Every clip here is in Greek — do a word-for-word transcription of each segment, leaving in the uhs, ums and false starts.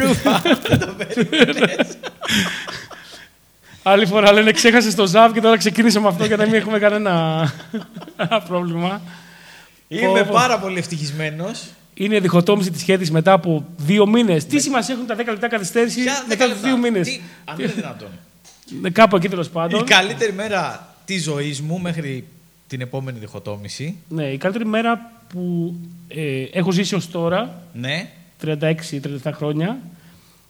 Ρούφα. Άλλη φορά λένε ξέχασες το ζαβ και τώρα ξεκίνησα με αυτό και δεν έχουμε κανένα πρόβλημα. Είμαι πάρα πολύ ευτυχισμένος. Είναι η διχοτόμηση της σχέτης μετά από δύο μήνες. Τι σημασία έχουν τα δέκα λεπτά καθυστέρηση μετά από δύο μήνες. Αν είναι δυνατόν. Κάπου εκεί τέλος πάντων. Η καλύτερη μέρα της ζωής μου μέχρι την επόμενη διχοτόμηση. Ναι, η καλύτερη μέρα που ε, έχω ζήσει ως τώρα. Ναι. τριάντα έξι τριάντα επτά χρόνια.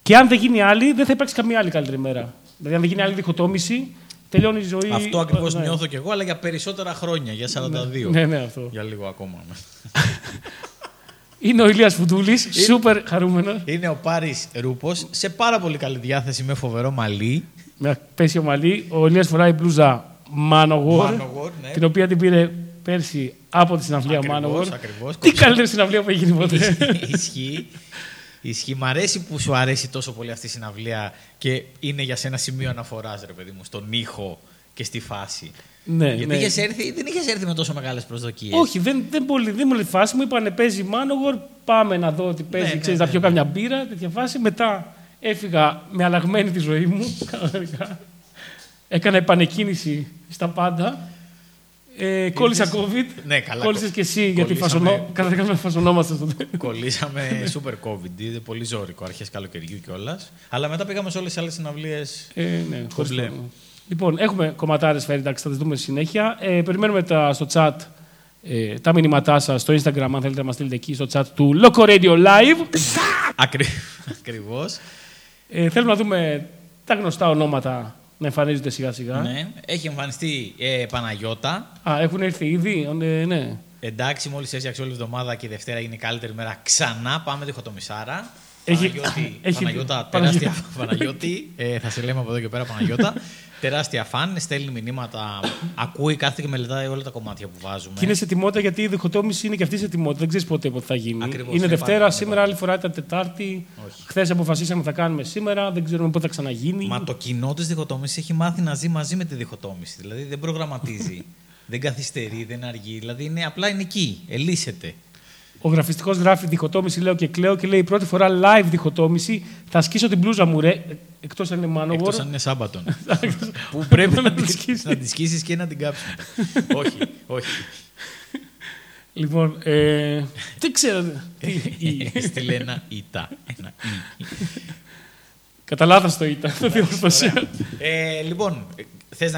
Και αν δεν γίνει άλλη, δεν θα υπάρξει καμία άλλη καλύτερη μέρα. Δηλαδή, αν δεν γίνει άλλη διχοτόμηση, τελειώνει η ζωή. Αυτό ακριβώς ναι. Νιώθω κι εγώ, αλλά για περισσότερα χρόνια, για σαράντα δύο. Ναι, ναι, αυτό. Για λίγο ακόμα. Είναι ο Ηλίας Φουντούλης, σούπερ χαρούμενος. Είναι ο Πάρης Ρούπος, σε πάρα πολύ καλή διάθεση, με φοβερό μαλλί. Με πέσιο μαλλί. Ο Ηλίας φοράει μπλούζα Manowar, ναι. Την οποία την πήρε πέρσι από τη συναυλία Manowar. Τι καλύτερη συναυλία που έχει γίνει ποτέ. Ισχύει. Ισχύει. Μ' αρέσει που σου αρέσει τόσο πολύ αυτή η συναυλία και είναι για σένα σημείο αναφοράς, ρε παιδί μου, στον ήχο και στη φάση. Ναι, γιατί ναι. Είχες έρθει, δεν είχες έρθει με τόσο μεγάλες προσδοκίες. Όχι, δεν, δεν, πολύ, δεν μου λέει φάση. Μου είπανε παίζει Manowar, πάμε να δω ότι παίζει. Ναι, ξέρεις, ναι, ναι, να πιω ναι. Κάμια μπύρα, τέτοια φάση. Μετά έφυγα με αλλαγμένη τη ζωή μου. Έκανα επανεκκίνηση στα πάντα. Ε, κόλλησα COVID. Ναι, καλά. Κόλλησες και εσύ, γιατί φασονό... καταδικάσαμε να φασονόμαστε στο τέλος. Κολλήσαμε super COVID. Είναι πολύ ζώρικο, αρχές καλοκαιριού κιόλας. Αλλά μετά πήγαμε σε όλες τις άλλες συναυλίες. Ε, ναι, χωρίς πρόβλημα. Λοιπόν, έχουμε κομματάρες φέρει, εντάξει, θα τις δούμε στη συνέχεια. Ε, περιμένουμε τα, στο chat ε, τα μηνύματά σας στο Instagram, αν θέλετε να μας στείλετε εκεί, στο chat του Loco Radio Live. Ακριβώς. Ε, θέλουμε να δούμε τα γνωστά ονόματα να εμφανίζονται σιγά-σιγά. Ναι. Έχει εμφανιστεί ε, Παναγιώτα. Α, έχουν έρθει ήδη. Ε, ναι. Εντάξει, μόλις έφτιαξε όλη εβδομάδα και η Δευτέρα είναι η καλύτερη μέρα ξανά. Πάμε διχοτομισάρα. Έχει... Παναγιώτη, έχει... Παναγιώτα, τεράστια Παναγιώτη. Ε, θα σε λέμε από εδώ και πέρα Παναγιώτα. Τεράστια φαν, στέλνει μηνύματα. Ακούει, κάθεται και μελετάει όλα τα κομμάτια που βάζουμε. Και είναι σε ετοιμότητα, γιατί η διχοτόμηση είναι και αυτή σε ετοιμότητα. Δεν ξέρεις πότε θα γίνει. Ακριβώς, είναι Δευτέρα, πάρα, σήμερα, πάρα. Άλλη φορά ήταν Τετάρτη. Χθες αποφασίσαμε θα κάνουμε σήμερα, δεν ξέρουμε πότε θα ξαναγίνει. Μα το κοινό της διχοτόμησης έχει μάθει να ζει μαζί με τη διχοτόμηση. Δηλαδή δεν προγραμματίζει, δεν καθυστερεί, δεν αργεί. Δηλαδή είναι, απλά είναι εκεί, ελύσεται. Ο γραφιστικός γράφει διχοτόμηση, λέω και κλαίω και λέει: πρώτη φορά live διχοτόμηση. Θα σκίσω την μπλούζα μου, ρε. Εκτός αν είναι Manowar. Εκτός αν είναι Σάμπατον. Που πρέπει να τη σκίσεις. Να τη σκίσεις και να την κάψεις. Όχι, όχι. Λοιπόν, ε, δεν ξέρω. Στείλε ένα ΙΤΑ. Κατά λάθος το ΙΤΑ. Λοιπόν.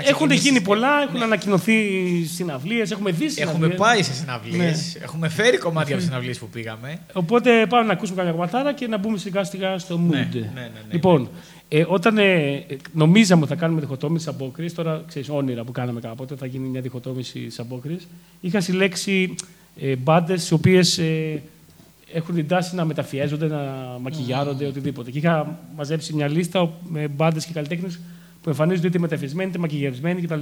Έχουν γίνει πολλά, έχουν ναι. Ανακοινωθεί συναυλίες, έχουμε δει συναυλίες. Έχουμε πάει σε συναυλίες, ναι. Έχουμε φέρει κομμάτια από συναυλίες που πήγαμε. Οπότε πάμε να ακούσουμε κάποια κομματάρα και να μπούμε σιγά σιγά στο mood. Ναι, ναι, ναι, ναι, λοιπόν, ναι. Ε, όταν ε, νομίζαμε ότι θα κάνουμε διχοτόμηση της απόκρισης, τώρα ξέρεις όνειρα που κάναμε κάποτε, θα γίνει μια διχοτόμηση της απόκρισης, είχα συλλέξει ε, μπάντες οι οποίες ε, έχουν την τάση να μεταφιέζονται, να μακιγιάρονται, mm. οτιδήποτε. Και είχα μαζέψει μια λίστα με μπάντες και καλλιτέχνες που εμφανίζονται είτε μεταφιεσμένοι, είτε μακιγιαρισμένοι κτλ.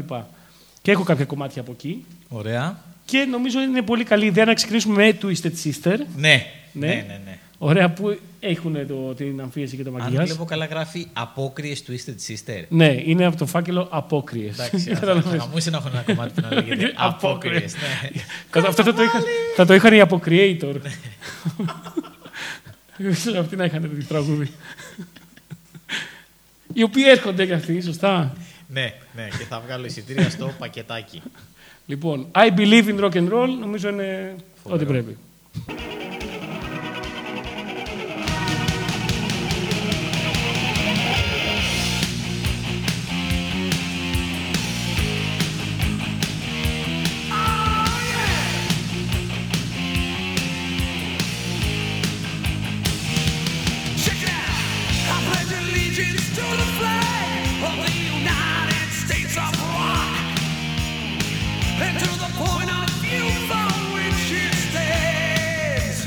Και έχω κάποια κομμάτια από εκεί. Ωραία. Και νομίζω είναι πολύ καλή ιδέα να ξεκινήσουμε με Twisted Sister. Ναι, ναι, ναι. ναι. Ωραία, που έχουν το, την αμφίεση και το μακιγιάζ. Αν βλέπω καλά, γράφει Απόκριες Twisted Sister. Ναι, είναι από το φάκελο Απόκριες. Εντάξει, θα γαμούσε να έχω ένα κομμάτι που να λέγεται Απόκριες. Αυτό θα το είχαν οι Αποκριέιτορ. Δεν ξέρω αυτοί να είχαν την τραγούδι. Οι οποίοι έρχονται και αυτοί, σωστά. Ναι, ναι, και θα βγάλω εισιτήρια στο πακετάκι. Λοιπόν, I believe in rock and roll, νομίζω είναι ό,τι πρέπει. To the point of view from which it stands.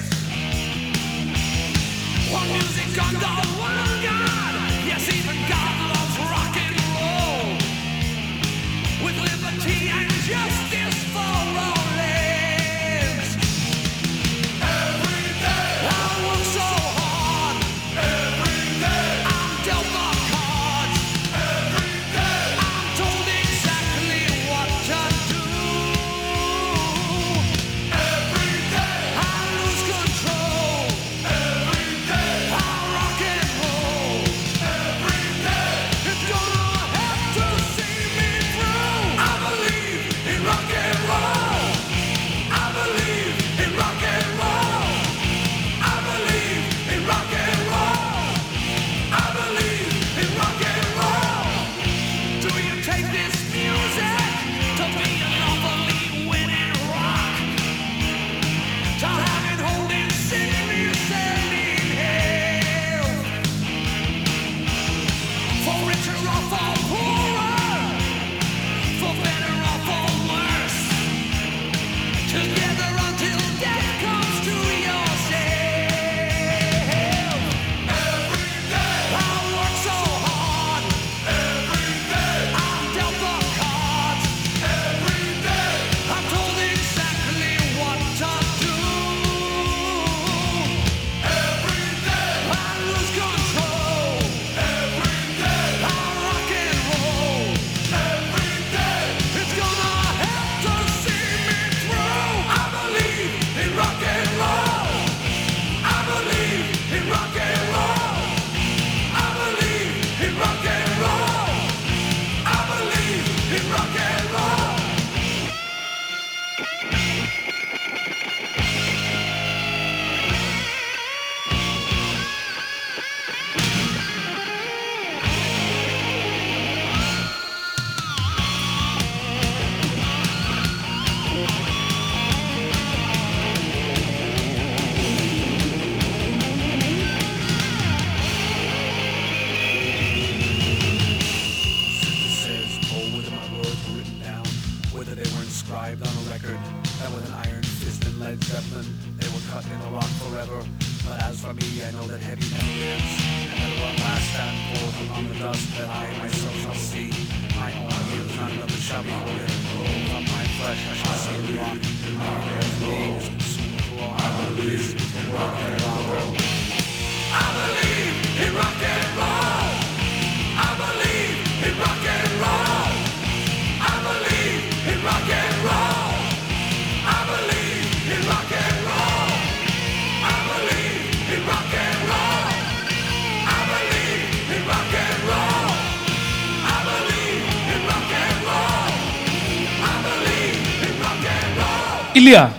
Ηλία,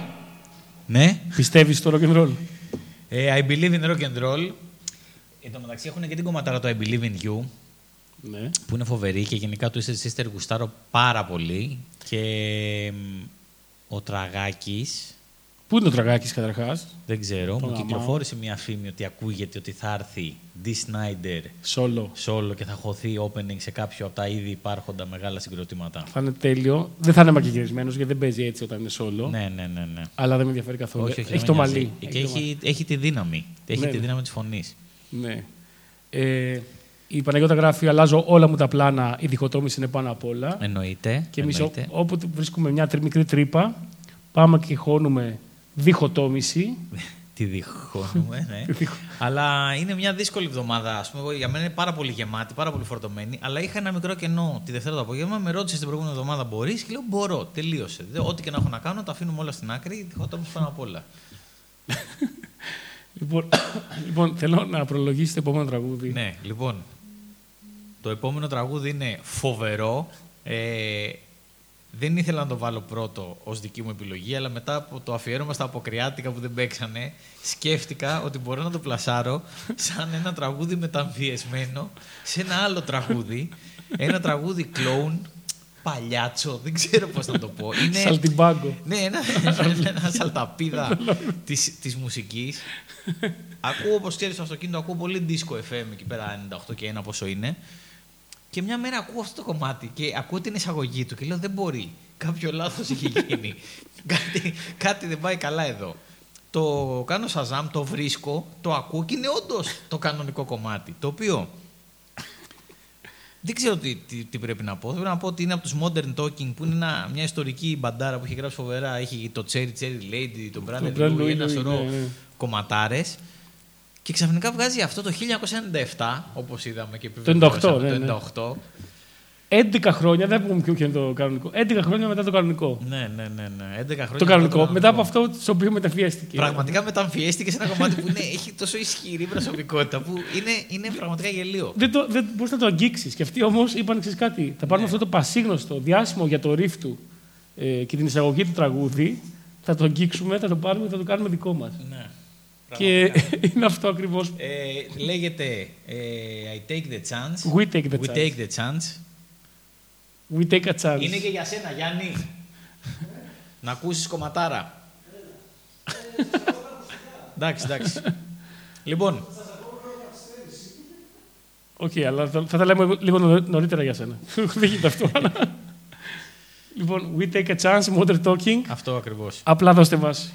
ναι. Πιστεύεις στο rock and roll? Ε, I believe in rock and roll. Εν τω μεταξύ έχουν και την κομματάρα το I believe in you, ναι, που είναι φοβερή, και γενικά το Twisted Sister γουστάρω πάρα πολύ. Και ο Τραγάκης. Πού είναι ο Τραγάκης καταρχάς? Δεν ξέρω. Μου κυκλοφόρησε μια φήμη ότι ακούγεται ότι θα έρθει Ντι Σνάιντερ solo και θα χωθεί opening σε κάποιο από τα ήδη υπάρχοντα μεγάλα συγκροτήματα. Θα είναι τέλειο. Δεν θα είναι μακιγυρισμένος, γιατί δεν παίζει έτσι όταν είναι solo. Ναι, ναι, ναι, ναι. Αλλά δεν με ενδιαφέρει καθόλου. Όχι, όχι, έχει το μαλλί. Και έχει, έχει, έχει τη δύναμη. Έχει, ναι, τη δύναμη, ναι, της φωνής. Ναι. Ε, η Παναγιώτα γράφει: αλλάζω όλα μου τα πλάνα. Η διχοτόμηση είναι πάνω απ' όλα. Εννοείται. Και εμείς όποτε βρίσκουμε μια μικρή τρύπα, πάμε και χώνουμε. Διχοτόμηση. Τη διχώνουμε, ναι. Αλλά είναι μια δύσκολη εβδομάδα. Ας πούμε, για μένα είναι πάρα πολύ γεμάτη, πάρα πολύ φορτωμένη. Αλλά είχα ένα μικρό κενό τη Δευτέρα το απόγευμα. Με ρώτησε την προηγούμενη εβδομάδα: μπορείς? Και λέω: μπορώ. Τελείωσε. Ό,τι και να έχω να κάνω, τα αφήνουμε όλα στην άκρη. Διχοτόμηση πάνω απ' όλα. Λοιπόν, θέλω να προλογίσει το επόμενο τραγούδι. Ναι, λοιπόν. Το επόμενο τραγούδι είναι φοβερό. Ε, Δεν ήθελα να το βάλω πρώτο ως δική μου επιλογή, αλλά μετά από το αφιέρωμα στα αποκριάτικα που δεν παίξανε, σκέφτηκα ότι μπορώ να το πλασάρω σαν ένα τραγούδι μεταμφιεσμένο σε ένα άλλο τραγούδι. Ένα τραγούδι κλόουν, παλιάτσο, δεν ξέρω πώς να το πω. Είναι... Σαλτιμπάγκο. Ναι, ένα, ένα σαλταπίδα της, της μουσικής. Ακούω, όπως ξέρεις, στο αυτοκίνητο, ακούω πολύ δίσκο εφ εμ εκεί πέρα, ενενήντα οκτώ και ένα πόσο είναι. Και μια μέρα ακούω αυτό το κομμάτι και ακούω την εισαγωγή του και λέω: δεν μπορεί. Κάποιο λάθος είχε γίνει. κάτι, κάτι δεν πάει καλά εδώ. Το κάνω σαζάμ, το βρίσκω, το ακούω και είναι όντως το κανονικό κομμάτι. Το οποίο δεν ξέρω τι, τι, τι πρέπει να πω. Πρέπει να πω ότι είναι από τους Modern Talking, που είναι ένα, μια ιστορική μπαντάρα που έχει γράψει φοβερά. Έχει το Cherry Cherry Lady, το Brand New, ένα σωρό κομματάρες. Και ξαφνικά βγάζει αυτό το χίλια εννιακόσια ενενήντα επτά, όπως είδαμε και επιβεβαιώσαμε, το ενενήντα οκτώ. Ναι, ναι. Το ενενήντα οκτώ. έντεκα χρόνια, δεν πούμε ποιο είναι το κανονικό. έντεκα χρόνια μετά το κανονικό. Ναι, ναι, ναι. ναι. έντεκα χρόνια το κανονικό, μετά, το μετά από αυτό στο οποίο μεταμφιέστηκε. Πραγματικά μεταμφιέστηκε σε ένα κομμάτι που είναι, έχει τόσο ισχυρή προσωπικότητα που είναι, είναι πραγματικά γελίο. Δεν, το, δεν μπορείς να το αγγίξεις. Και αυτοί όμως είπαν εξής κάτι. Θα πάρουμε, ναι, αυτό το πασίγνωστο διάσημο για το ρίφ του ε, και την εισαγωγή του τραγούδι, θα το αγγίξουμε, θα το πάρουμε, θα το κάνουμε δικό μας. Ναι. Και είναι αυτό ακριβώς. Ε, λέγεται ε, I take the chance. We take the, We chance. Take the chance. We take a chance. Είναι και για σένα, Γιάννη. Να ακούσεις κομματάρα. Εντάξει, εντάξει. Λοιπόν. Οκ, okay, αλλά θα τα λέμε λίγο νωρίτερα για σένα. Δεν γίνεται αυτό. Λοιπόν, we take a chance, modern talking. Αυτό ακριβώς. Απλά δώστε μας.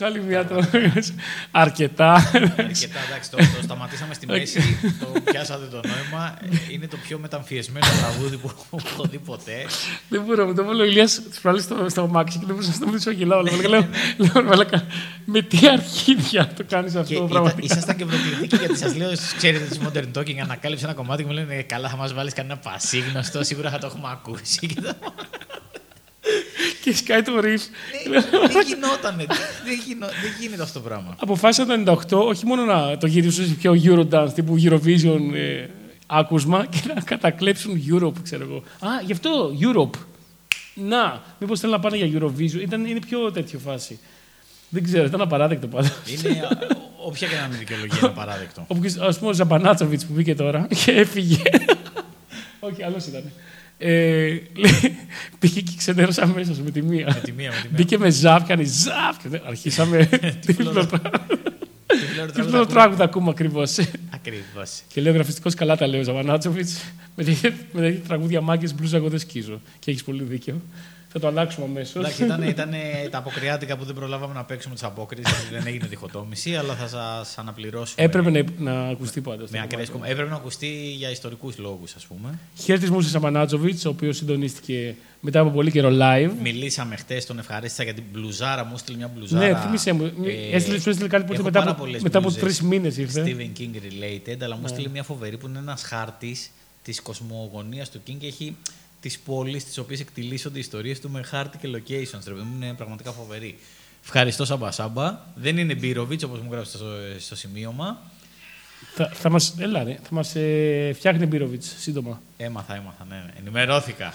Άλλη μια το... Αρκετά. Αρκετά, εντάξει, το, το σταματήσαμε στη μέση, το πιάσατε το νόημα. Είναι το πιο μεταμφιεσμένο τραγούδι που έχω δει ποτέ. Δεν μπορώ, με το βάλω ο Ηλίας στο μάξι και δεν μπορούσα να το μιλήσω γελάω. Με τι αρχίδια το κάνεις αυτό το πράγμα. Ήσασταν και προκλητικοί, γιατί σας λέω, ξέρετε, της Modern Talking ανακάλυψε ένα κομμάτι και μου λένε καλά θα μας βάλεις κανένα πασίγνωστο, σίγουρα θα το έχουμε ακούσει. Και σκάει το ριφ. Δεν γινότανε. Δεν γίνεται αυτό το πράγμα. Αποφάσισα το ενενήντα οκτώ όχι μόνο να το γυρίσω σε πιο Eurodance, τύπου Eurovision άκουσμα, και να κατακλέψουν Europe, ξέρω εγώ. Α, γι' αυτό Europe. Να, μήπως θέλουν να πάνε για Eurovision. Είναι πιο τέτοιο φάση. Δεν ξέρω, ήταν απαράδεκτο πάντα. Είναι όποια και να είναι δικαιολογία, είναι απαράδεκτο. Ας πούμε ο Σαμανάτζοβιτς που μπήκε τώρα και έφυγε. Όχι, άλλος ήταν. Ε, πήγε και ξενέρωσε αμέσως με τη μία. Με τη μία, με τη μία. Μπήκε με ζαπ, κάνει ζαπ. Αρχίσαμε. Τι φλόρο τραγούδα ακούμε ακριβώς. Ακριβώς. Και λέει ο γραφιστικός καλά τα λέει ο Ζαμανάτσοβιτς. Με τέτοια τραγούδια μάγκες μπλούζα εγώ δεν σκίζω. Και έχεις πολύ δίκιο. Θα το αλλάξουμε αμέσως. Εντάξει, ήταν τα αποκριάτικα που δεν προλάβαμε να παίξουμε τις απόκρισεις. Δεν έγινε διχοτόμηση, αλλά θα σας αναπληρώσουμε. Έπρεπε να ακουστεί πάντως. Έπρεπε να ακουστεί για ιστορικούς λόγους, ας πούμε. Χαιρετισμούς σε Σαμανάτζοβιτς, ο οποίος συντονίστηκε μετά από πολύ καιρό live. Μιλήσαμε χτες, τον ευχαρίστησα για την μπλουζάρα μου. Έστειλε μια μπλουζάρα. Ναι, θυμίσαι μου. Έστειλε κάτι μετά από τρεις μήνες ήρθε. Steven King related, αλλά μου έστειλε μια φοβερή που είναι ένα χάρτη της κοσμογονίας του King και έχει τις πόλεις τις οποίες εκτιλήσονται οι ιστορίες του με heart και locations. Ρε, είναι πραγματικά φοβερή. Ευχαριστώ Σάμπα Σάμπα. Δεν είναι Μπιροβίτς όπως μου γράψετε στο, στο σημείωμα. Θα, θα μας, έλα, ρε, θα μας ε, φτιάχνει Μπιροβίτς σύντομα. Έμαθα, έμαθα, ναι, ναι. Ενημερώθηκα.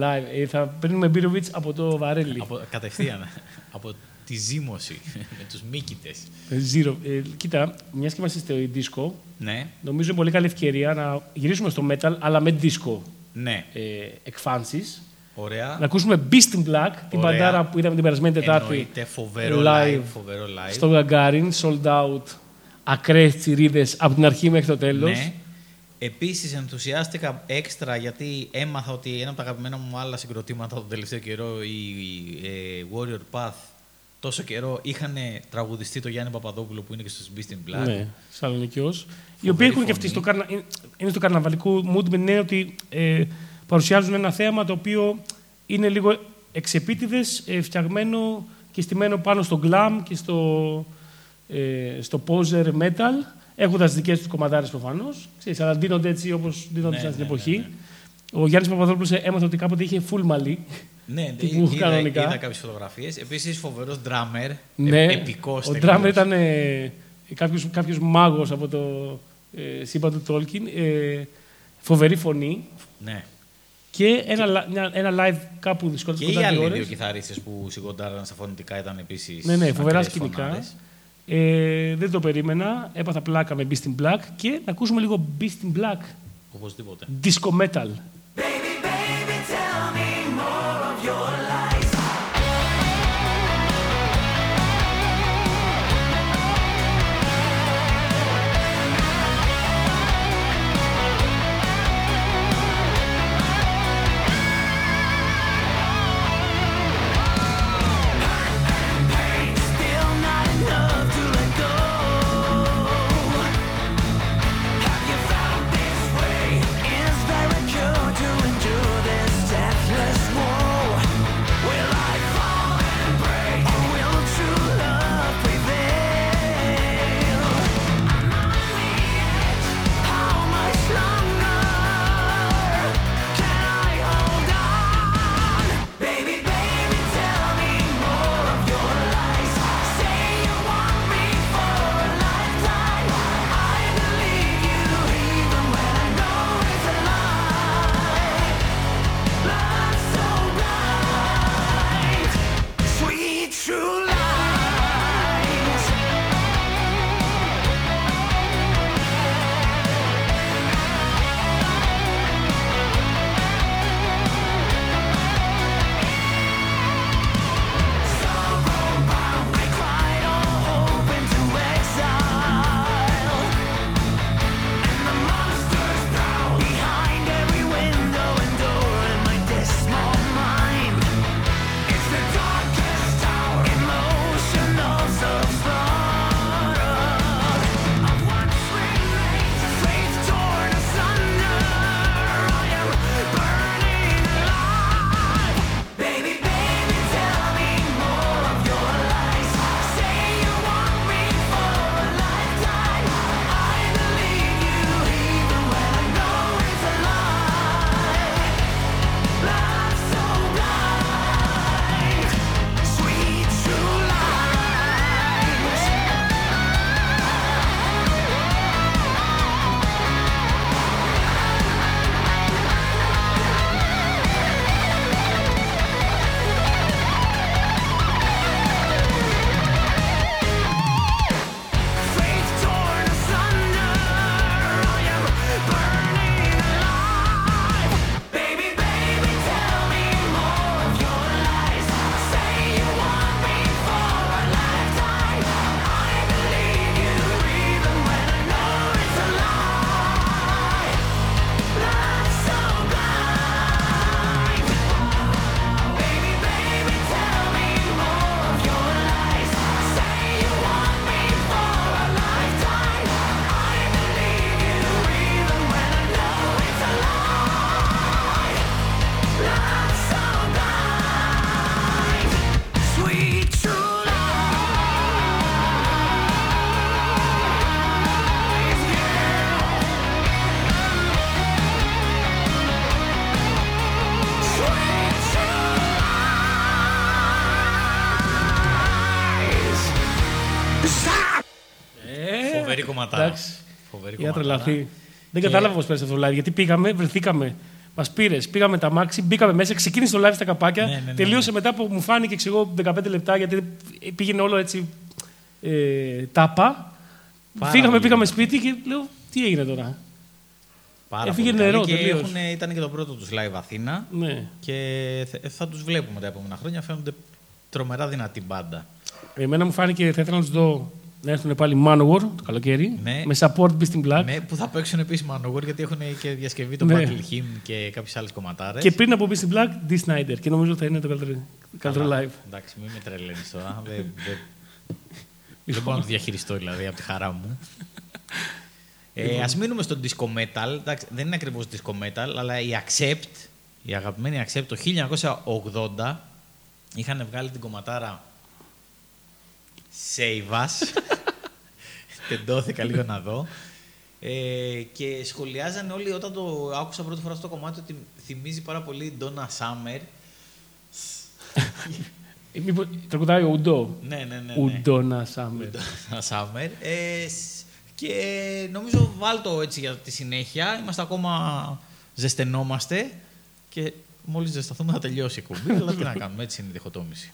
Live. Ε, θα παίρνουμε Μπιροβίτς από το Βαρέλι. Από, κατευθείαν. Από τη ζύμωση με τους μύκητες. Zero. Ε, κοίτα, μιας και είμαστε στο disco, ναι. Νομίζω είναι πολύ καλή ευκαιρία να γυρίσουμε στο metal, αλλά με disco. Ναι. Ε, εκφάνσεις. Ωραία. Να ακούσουμε Beast in Black, ωραία, την παντάρα που είδαμε την περασμένη Τετάρτη. Φοβερό live, φοβερό live. Στο Γαγκάριν, sold out, ακραίες τσιρίδες από την αρχή μέχρι το τέλος. Ναι. Επίσης, ενθουσιάστηκα έξτρα γιατί έμαθα ότι ένα από τα αγαπημένα μου άλλα συγκροτήματα τον τελευταίο καιρό, η, η, η Warrior Path, τόσο καιρό είχαν τραγουδιστεί το Γιάννη Παπαδόπουλο που είναι και στους Beast in Black. Ναι, Σαλονικιός. Οι οποίοι έχουν και αυτοί στο, καρνα, είναι στο καρναβαλικό mood με νέο ότι ε, παρουσιάζουν ένα θέαμα το οποίο είναι λίγο εξεπίτηδες, ε, φτιαγμένο και στημένο πάνω στο glam και στο, ε, στο poser metal, έχοντας δικές τους κομματάρες προφανώς, ξέρεις, αλλά δίνονται έτσι όπως δίνονται ναι, στην ναι, εποχή. Ναι, ναι. Ο Γιάννης Παπαδόπουλος έμαθε ότι κάποτε είχε full μαλλί. Ναι, τύπου, είδα, κανονικά. Είδα κάποιες φωτογραφίες. Επίσης, φοβερός ντράμερ. Ναι, επικός. Ο ντράμερ ήταν ε, κάποιος, κάποιος μάγος από το ε, σύμπαν του Τόλκιν. Ε, φοβερή φωνή. Ναι. Και ένα, και... ένα live κάπου δυσκολεύει. Και οι άλλοι δύο κιθαρίστες που συγκοντάραν στα φωνητικά ήταν επίσης. Ναι, ναι, φοβερά σκηνικά. Ε, δεν το περίμενα. Έπαθα πλάκα με Beast in Black και να ακούσουμε λίγο Beast in Black. Οπωσδήποτε. Disco metal. κομμάτα. Είχα τρελαθεί. Δεν κατάλαβα πώς πέρασε αυτό το live. Γιατί πήγαμε, βρεθήκαμε, μας πήρες, πήγαμε τα μάξι, μπήκαμε μέσα, ξεκίνησε το live στα καπάκια. Ναι, ναι, ναι, τελείωσε ναι. Μετά που μου φάνηκε εγώ δεκαπέντε λεπτά, γιατί πήγαινε όλο έτσι ε, τάπα. Φύγαμε, πήγαμε σπίτι και λέω τι έγινε τώρα. Πάρα Έφυγε πολύ νερό, και έχουν, ήταν και το πρώτο τους live Αθήνα ναι. Και θα τους βλέπουμε τα επόμενα χρόνια. Φαίνονται τρομερά δυνατή μπάντα. Εμένα μου φάνηκε, θα ήθελα να τους δω να έρθουν πάλι Manowar το καλοκαίρι ναι. Με support Beast in Black ναι, που θα παίξουν επίσης Manowar γιατί έχουν και διασκευή το ναι. Battle Hymn και κάποιες άλλες κομματάρες. Και πριν από Beast in Black, Ντι Σνάιντερ. Και νομίζω θα είναι το καλύτερο, καλύτερο live. Εντάξει, μην με τρελαίνεις τώρα. δε, δε, δεν μπορώ να το διαχειριστώ δηλαδή από τη χαρά μου. Ε, ας μείνουμε στο disco metal. Εντάξει, δεν είναι ακριβώς disco metal, αλλά η Accept, η αγαπημένη Accept, το χίλια εννιακόσια ογδόντα είχαν βγάλει την κομματάρα Save Us. Τεντώθηκα λίγο να δω. Ε, και σχολιάζαν όλοι όταν το άκουσα πρώτη φορά στο κομμάτι ότι θυμίζει πάρα πολύ Ντόνα Σάμερ. Τραγουδάει ο Ουντό. Ναι, ναι, ναι. Ουντόνα Σάμερ. Και νομίζω βάλτο έτσι για τη συνέχεια. Είμαστε ακόμα ζεστενόμαστε και μόλις ζεσταθούμε θα τελειώσει η κουμπή. Αλλά τι να κάνουμε, έτσι είναι η διχοτόμηση.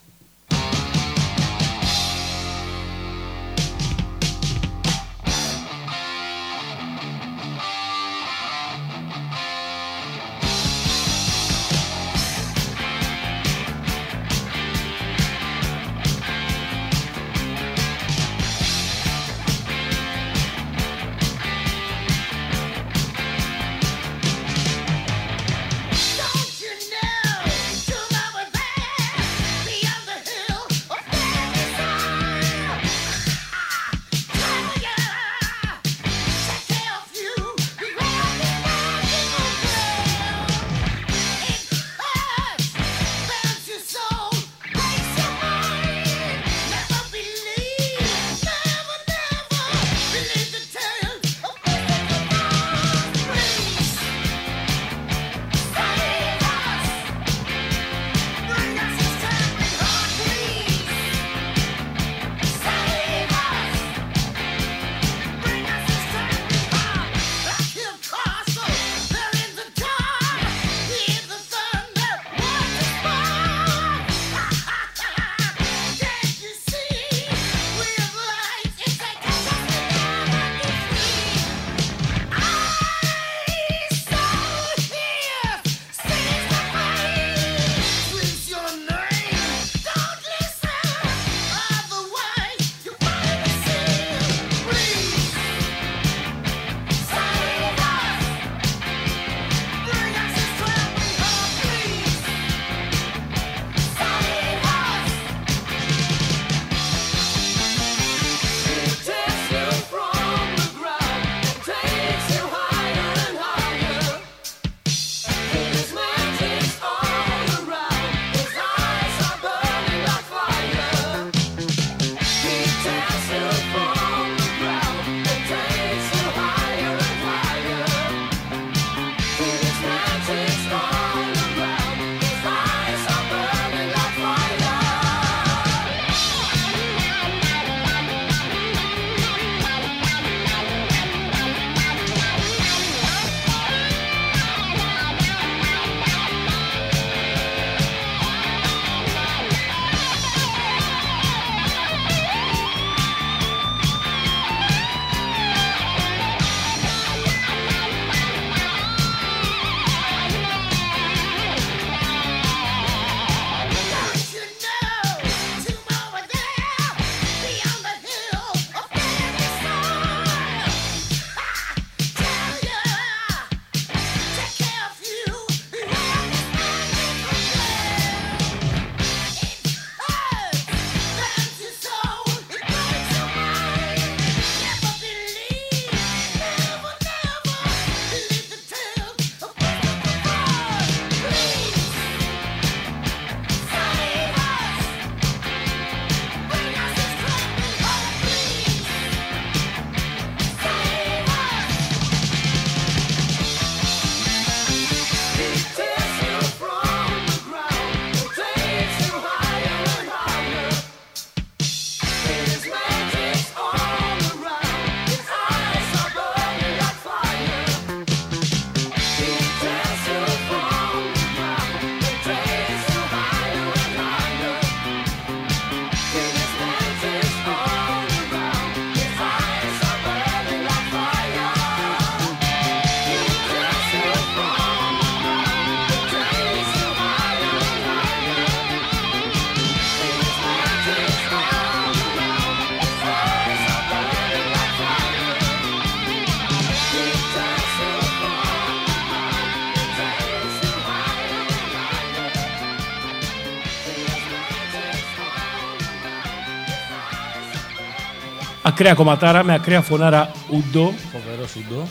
Ακραία κομματάρα με ακραία φωνάρα ούντο. Φοβερός ούντο.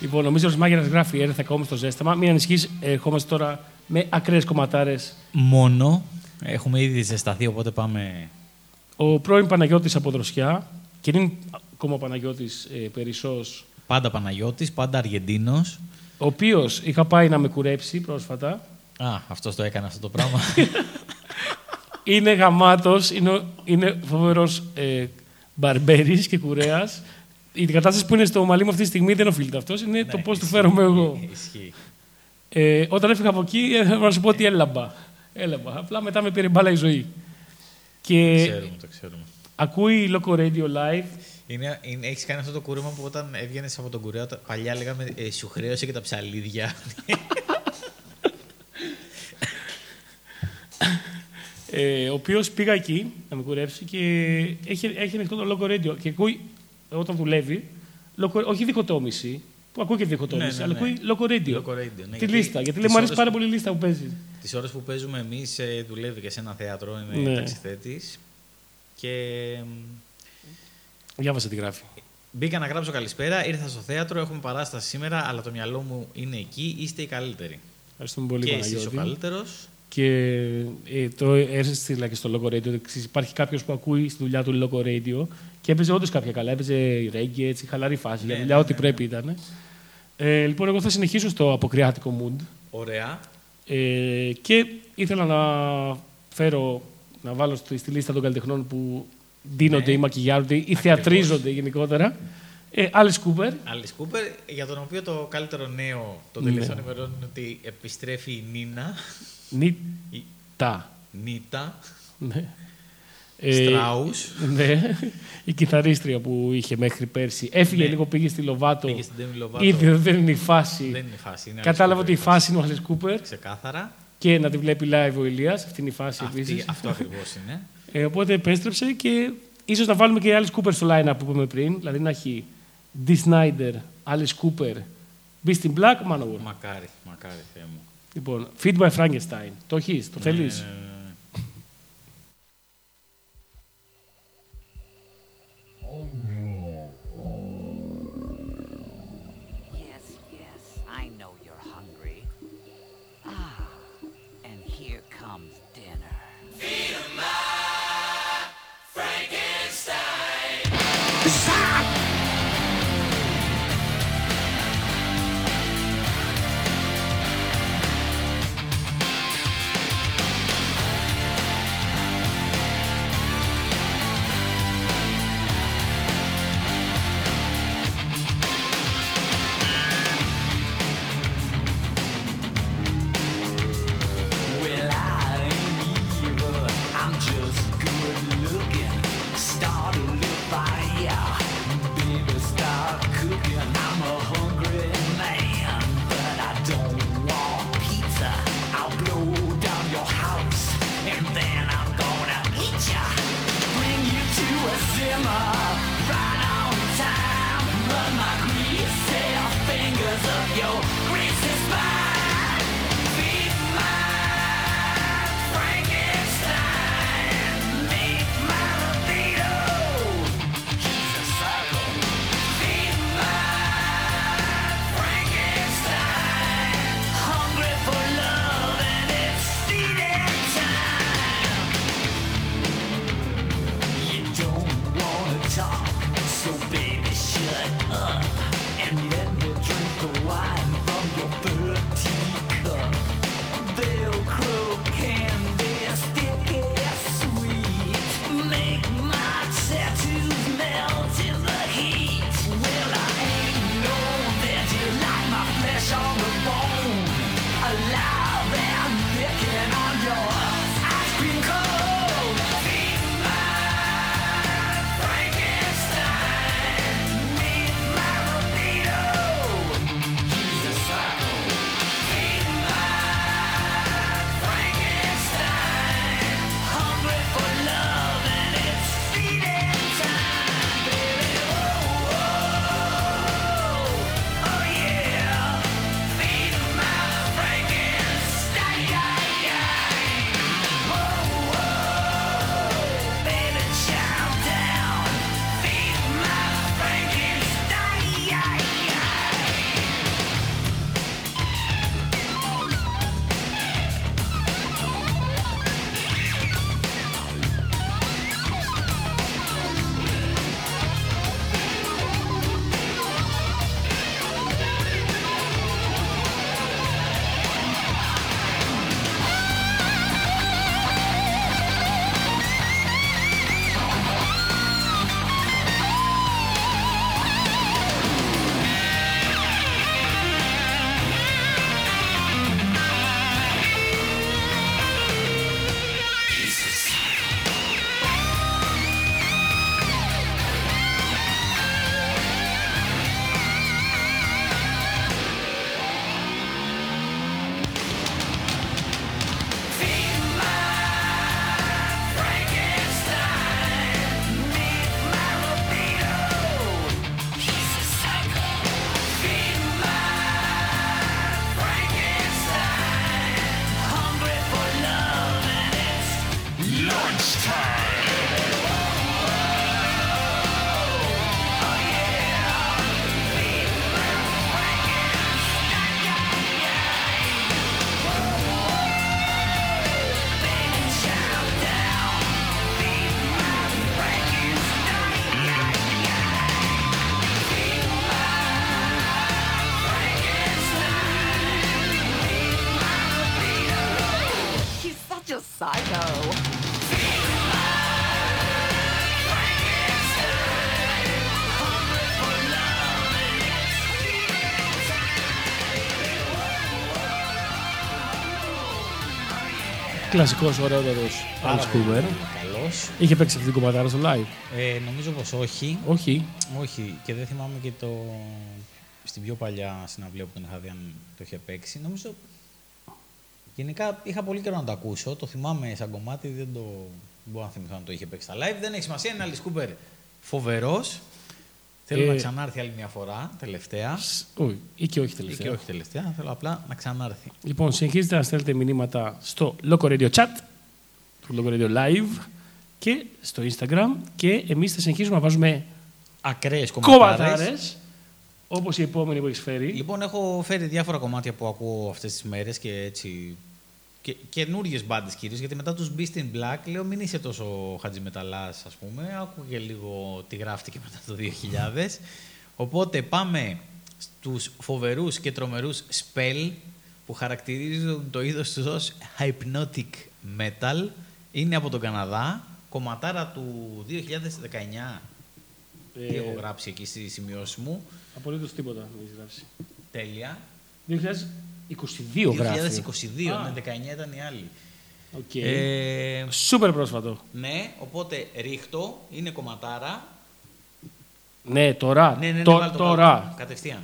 Λοιπόν, ο Μίζερος Μάγειρας γράφει έρε, θα καούμε στο ζέσταμα. Μην ανησυχείς, ερχόμαστε τώρα με ακραίες κομματάρες. Μόνο. Έχουμε ήδη ζεσταθεί, οπότε πάμε. Ο πρώην Παναγιώτης από Δροσιά. Και είναι ακόμα ο Παναγιώτης ε, Περισσός. Πάντα Παναγιώτης, πάντα Αργεντίνος. Ο οποίος είχα πάει να με κουρέψει πρόσφατα. Α, αυτός το έκανε αυτό το πράγμα. Είναι γαμάτος, είναι, είναι φοβερός ε, μπαρμπέρης και κουρέας. Η κατάσταση που είναι στο μαλλί μου αυτή τη στιγμή δεν οφείλεται αυτός, είναι ναι, το πώς του φέρομαι εγώ. Ισχύει. Ε, όταν έφυγα από εκεί, θα να σου πω ότι έλαμπα. έλαμπα. Απλά μετά με πήρε μπάλα η ζωή. Και ξέρουμε, το ξέρουμε. Ακούει Loco Radio Live. Είναι, είναι, έχεις κάνει αυτό το κούρεμα που όταν έβγαινες από τον κουρέα, παλιά λέγαμε ε, σου χρέωσε και τα ψαλίδια. ε, ο οποίος πήγα εκεί να με κουρέψει και έχει, έχει ανοιχτό το Loco Radio και ακούει όταν δουλεύει, Loco, όχι δικοτόμηση, που ακούει και δικοτόμηση, ναι, ναι, ναι. Αλλά ακούει Loco Radio, Loco Radio ναι, τη γιατί, λίστα, γιατί μου αρέσει πάρα που, πολύ η λίστα που παίζει. Τις ώρες που παίζουμε εμείς δουλεύει και σε ένα θέατρο, είναι ναι. Ταξιθέτης και... Διάβασε τι γράφει. Μπήκα να γράψω καλησπέρα, ήρθα στο θέατρο, έχουμε παράσταση σήμερα, αλλά το μυαλό μου είναι εκεί, είστε οι καλύτεροι. Ευχαριστούμε πολύ, Παναγιώτη. Και εσύ ο καλύτερος. Και ε, το έστειλα και στο Loco Radio. Υπάρχει κάποιος που ακούει στη δουλειά του Loco Radio και έπαιζε όντως κάποια καλά. Έπαιζε reggae, έτσι, χαλαρή φάση. Ναι, για δουλειά, ναι, ό,τι ναι, πρέπει ναι. Ήταν. Ε, λοιπόν, εγώ θα συνεχίσω στο αποκριάτικο mood. Ωραία. Ε, και ήθελα να φέρω, να βάλω στη, στη λίστα των καλλιτεχνών που ντύνονται ναι. ή μακιγιάζονται ή ακριβώς. Θεατρίζονται γενικότερα. Ε, Alice Cooper. Alice Cooper, για τον οποίο το καλύτερο νέο των τελευταίων ναι. ημερών είναι ότι επιστρέφει η Νίνα. Νίτα. Νίτα. Ναι. Στράους. Ε, ναι. Η κιθαρίστρια που είχε μέχρι πέρσι. Έφυγε ναι. λίγο, πήγε στη Λοβάτο. Πήγε στην Ντέμι Λοβάτο. Ήδη δεν είναι η φάση. Δεν είναι η φάση. Είναι κατάλαβα Cooper, ότι η φάση είναι ο Alice Cooper. Ξεκάθαρα. Και να τη βλέπει live ο Ηλίας. Αυτή είναι η φάση επίσης. Αυτό ακριβώς είναι. Ε, οπότε επέστρεψε και ίσως να βάλουμε και Alice Cooper στο line-up που είπαμε πριν. Δηλαδή να έχει Ντι Σνάιντερ, Alice Cooper, Beast in Black, Manowar. Μακάρι, μακάρι, Θεέ μου. Λοιπόν, Feed by Frankenstein. Το έχεις, το θέλεις. Ναι, ναι, ναι. Κλασικός, ωραίος Alice Cooper. Καλός. Είχε παίξει αυτή την κομμάτια στο live. Ε, νομίζω πως όχι. Όχι. Όχι. Και δεν θυμάμαι και το... στην πιο παλιά συναυλία που τον είχα δει αν το είχε παίξει. Νομίζω... Γενικά είχα πολύ καιρό να το ακούσω. Το θυμάμαι σαν κομμάτι. Δεν το... μπορώ να θυμηθώ αν το είχε παίξει στα live. Δεν έχει σημασία. Είναι Alice Cooper φοβερός. Θέλω ε... να ξανάρθει άλλη μια φορά, τελευταία. Όχι, ή και όχι τελευταία. Ή και όχι τελευταία. Θέλω απλά να ξανάρθει. Λοιπόν, συνεχίζετε να στέλνετε μηνύματα στο Loco Radio Chat, του Loco Radio Live και στο Instagram. Και εμείς θα συνεχίσουμε να βάζουμε ακραίες κομματάρες, όπως η επόμενη που έχεις φέρει. Λοιπόν, έχω φέρει διάφορα κομμάτια που ακούω αυτές τις μέρες και έτσι. Και καινούργιες μπάντες κυρίως, γιατί μετά τους Beast in Black, λέω μην είσαι τόσο χατζιμεταλλάς, ας πούμε. Άκουγε λίγο τι γράφτηκε μετά το δύο χιλιάδες. Οπότε πάμε στους φοβερούς και τρομερούς Spell, που χαρακτηρίζουν το είδος τους ως Hypnotic Metal. Είναι από τον Καναδά, κομματάρα του δύο χιλιάδες δεκαεννιά. Ε, τι έχω γράψει εκεί στη σημειώση μου. Απολύτως τίποτα δεν έχεις γράψει. Τέλεια. δύο χιλιάδες είκοσι δύο γράφει. δύο χιλιάδες είκοσι δύο, ah. Ναι, δεκαεννιά ήταν οι άλλοι. Okay. Ε, Σούπερ πρόσφατο. Ναι, οπότε ρίχτω, είναι κομματάρα. Ναι, τώρα. Ναι, ναι, ναι, Τ- ναι, τώρα. Κατευθείαν.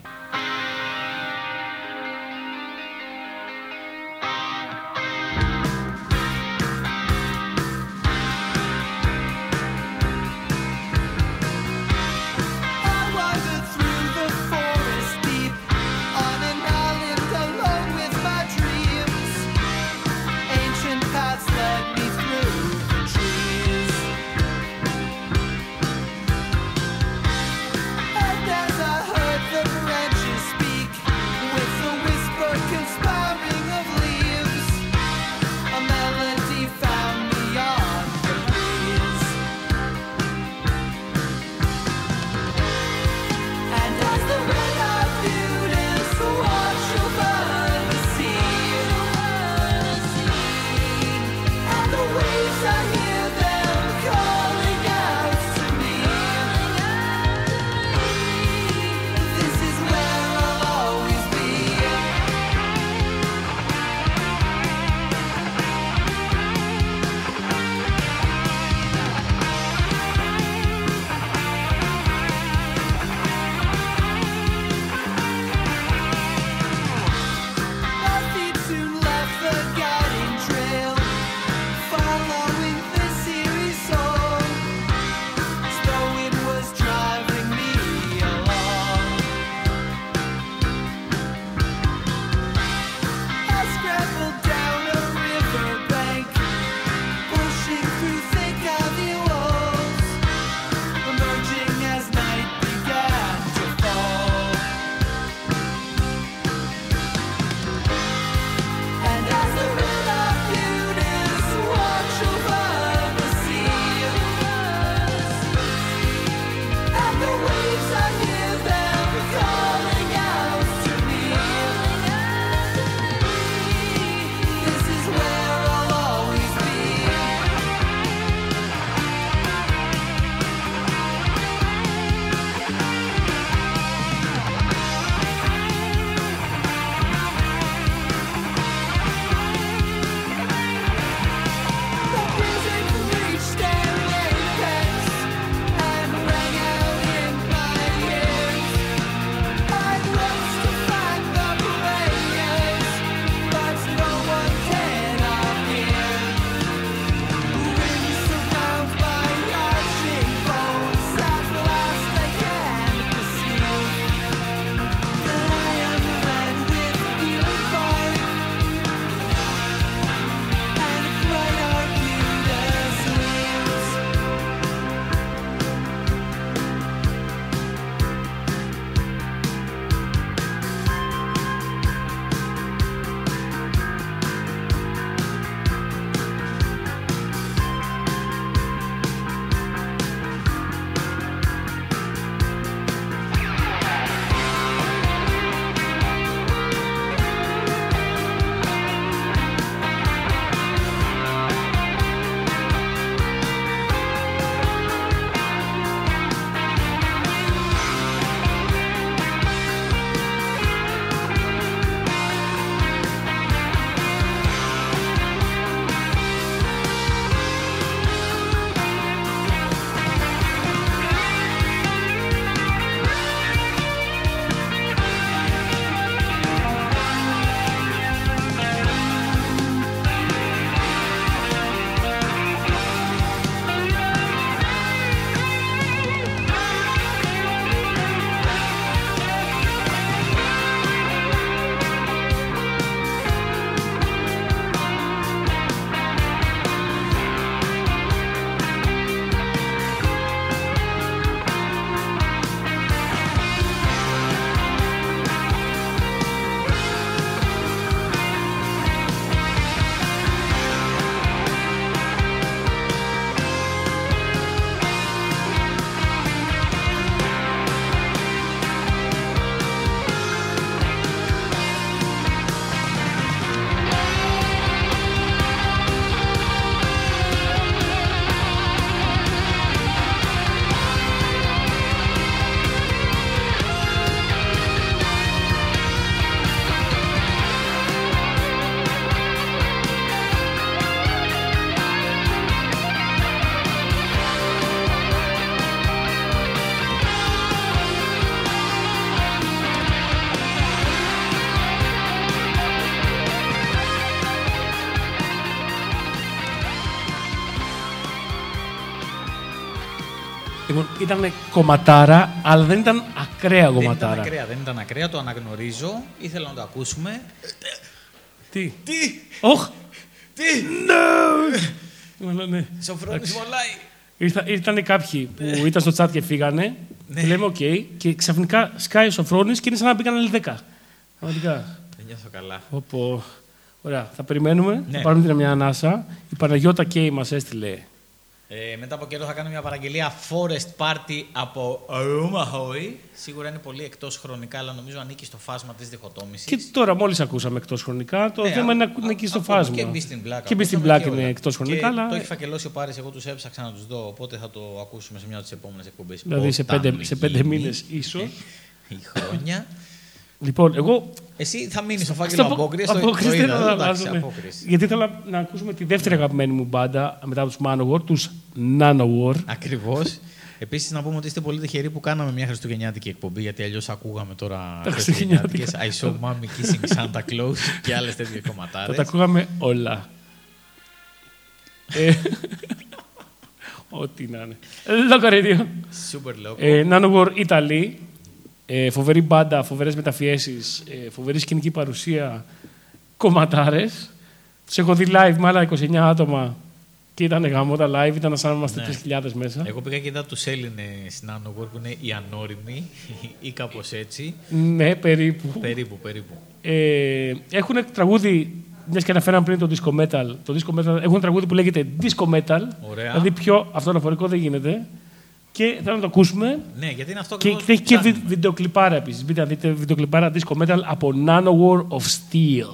Just Λοιπόν, ήταν κομματάρα, αλλά δεν ήταν ακραία δεν κομματάρα. Ήταν ακραία, δεν ήταν ακραία, το αναγνωρίζω. Ήθελα να το ακούσουμε. Τι. Τι. Όχ. Τι. Ναι. Σοφρόνης μολάει. Ήρθανε κάποιοι που ήταν στο chat και φύγανε. Και λέμε οκ. Και ξαφνικά σκάει ο Σοφρόνης και είναι σαν να μπήκαν άλλοι δέκα. Πραγματικά. Δεν νιώθω καλά. Ωραία, θα περιμένουμε. Θα πάρουμε μια ανάσα. Η Παναγιώτα Κέι μας έστειλε. Ε, μετά από καιρό θα κάνω μια παραγγελία Forest Party από Omaha. Σίγουρα είναι πολύ εκτός χρονικά, αλλά νομίζω ανήκει στο φάσμα της διχοτόμησης. Και τώρα μόλις ακούσαμε εκτός χρονικά, το ναι, θέμα α, είναι να ανήκει στο α, φάσμα. Και Beast in Black. Και Beast in Black είναι εκτός χρονικά. Και αλλά... Το έχει φακελώσει ο Πάρης, εγώ τους έψαξα να τους δω. Οπότε θα το ακούσουμε σε μια από τις επόμενες εκπομπές. Δηλαδή σε πέντε, σε πέντε μήνες ίσως. Ή χρόνια. Λοιπόν, εγώ... Εσύ θα μείνεις στο φάκελο απόκριση. Απόκριση δεν θα αλλάζουμε. Γιατί ήθελα να ακούσουμε τη δεύτερη αγαπημένη μου μπάντα μετά από τους Manowar, τους Nanowar. Ακριβώς. Επίσης, να πούμε ότι είστε πολύ τυχεροί που κάναμε μια χριστουγεννιάτικη εκπομπή, γιατί αλλιώς ακούγαμε τώρα χριστουγεννιάτικες I saw mommy kissing Santa Claus και άλλες τέτοιες κομματάρες. Τα ακούγαμε όλα. Ό,τι να είναι. Loco Radio. Super Loco. Nanowar Ιταλή. Ε, φοβερή μπάντα, φοβερές μεταφιέσεις, ε, φοβερή σκηνική παρουσία, κομματάρες. Τους έχω δει live με άλλα είκοσι εννέα άτομα και ήταν γαμώτα live, ήταν σαν να είμαστε τρεις χιλιάδες μέσα. Εγώ πήγα και είδα τους Έλληνες Nanowar που είναι οι ανώριμοι ή κάπως έτσι. Ναι, περίπου. Περίπου, περίπου. Ε, έχουν τραγούδι, μιας και αναφέραμε πριν το disco metal, το disco metal, έχουν τραγούδι που λέγεται disco metal. Ωραία. Δηλαδή πιο αυτοαναφορικό δεν γίνεται. Και θέλω να το ακούσουμε. Ναι, γιατί είναι αυτό και έχει και, και βι, βιντεοκλιπάρα επίσης. Μπείτε να δείτε βιντεοκλιπάρα disco metal από Nanowar of Steel.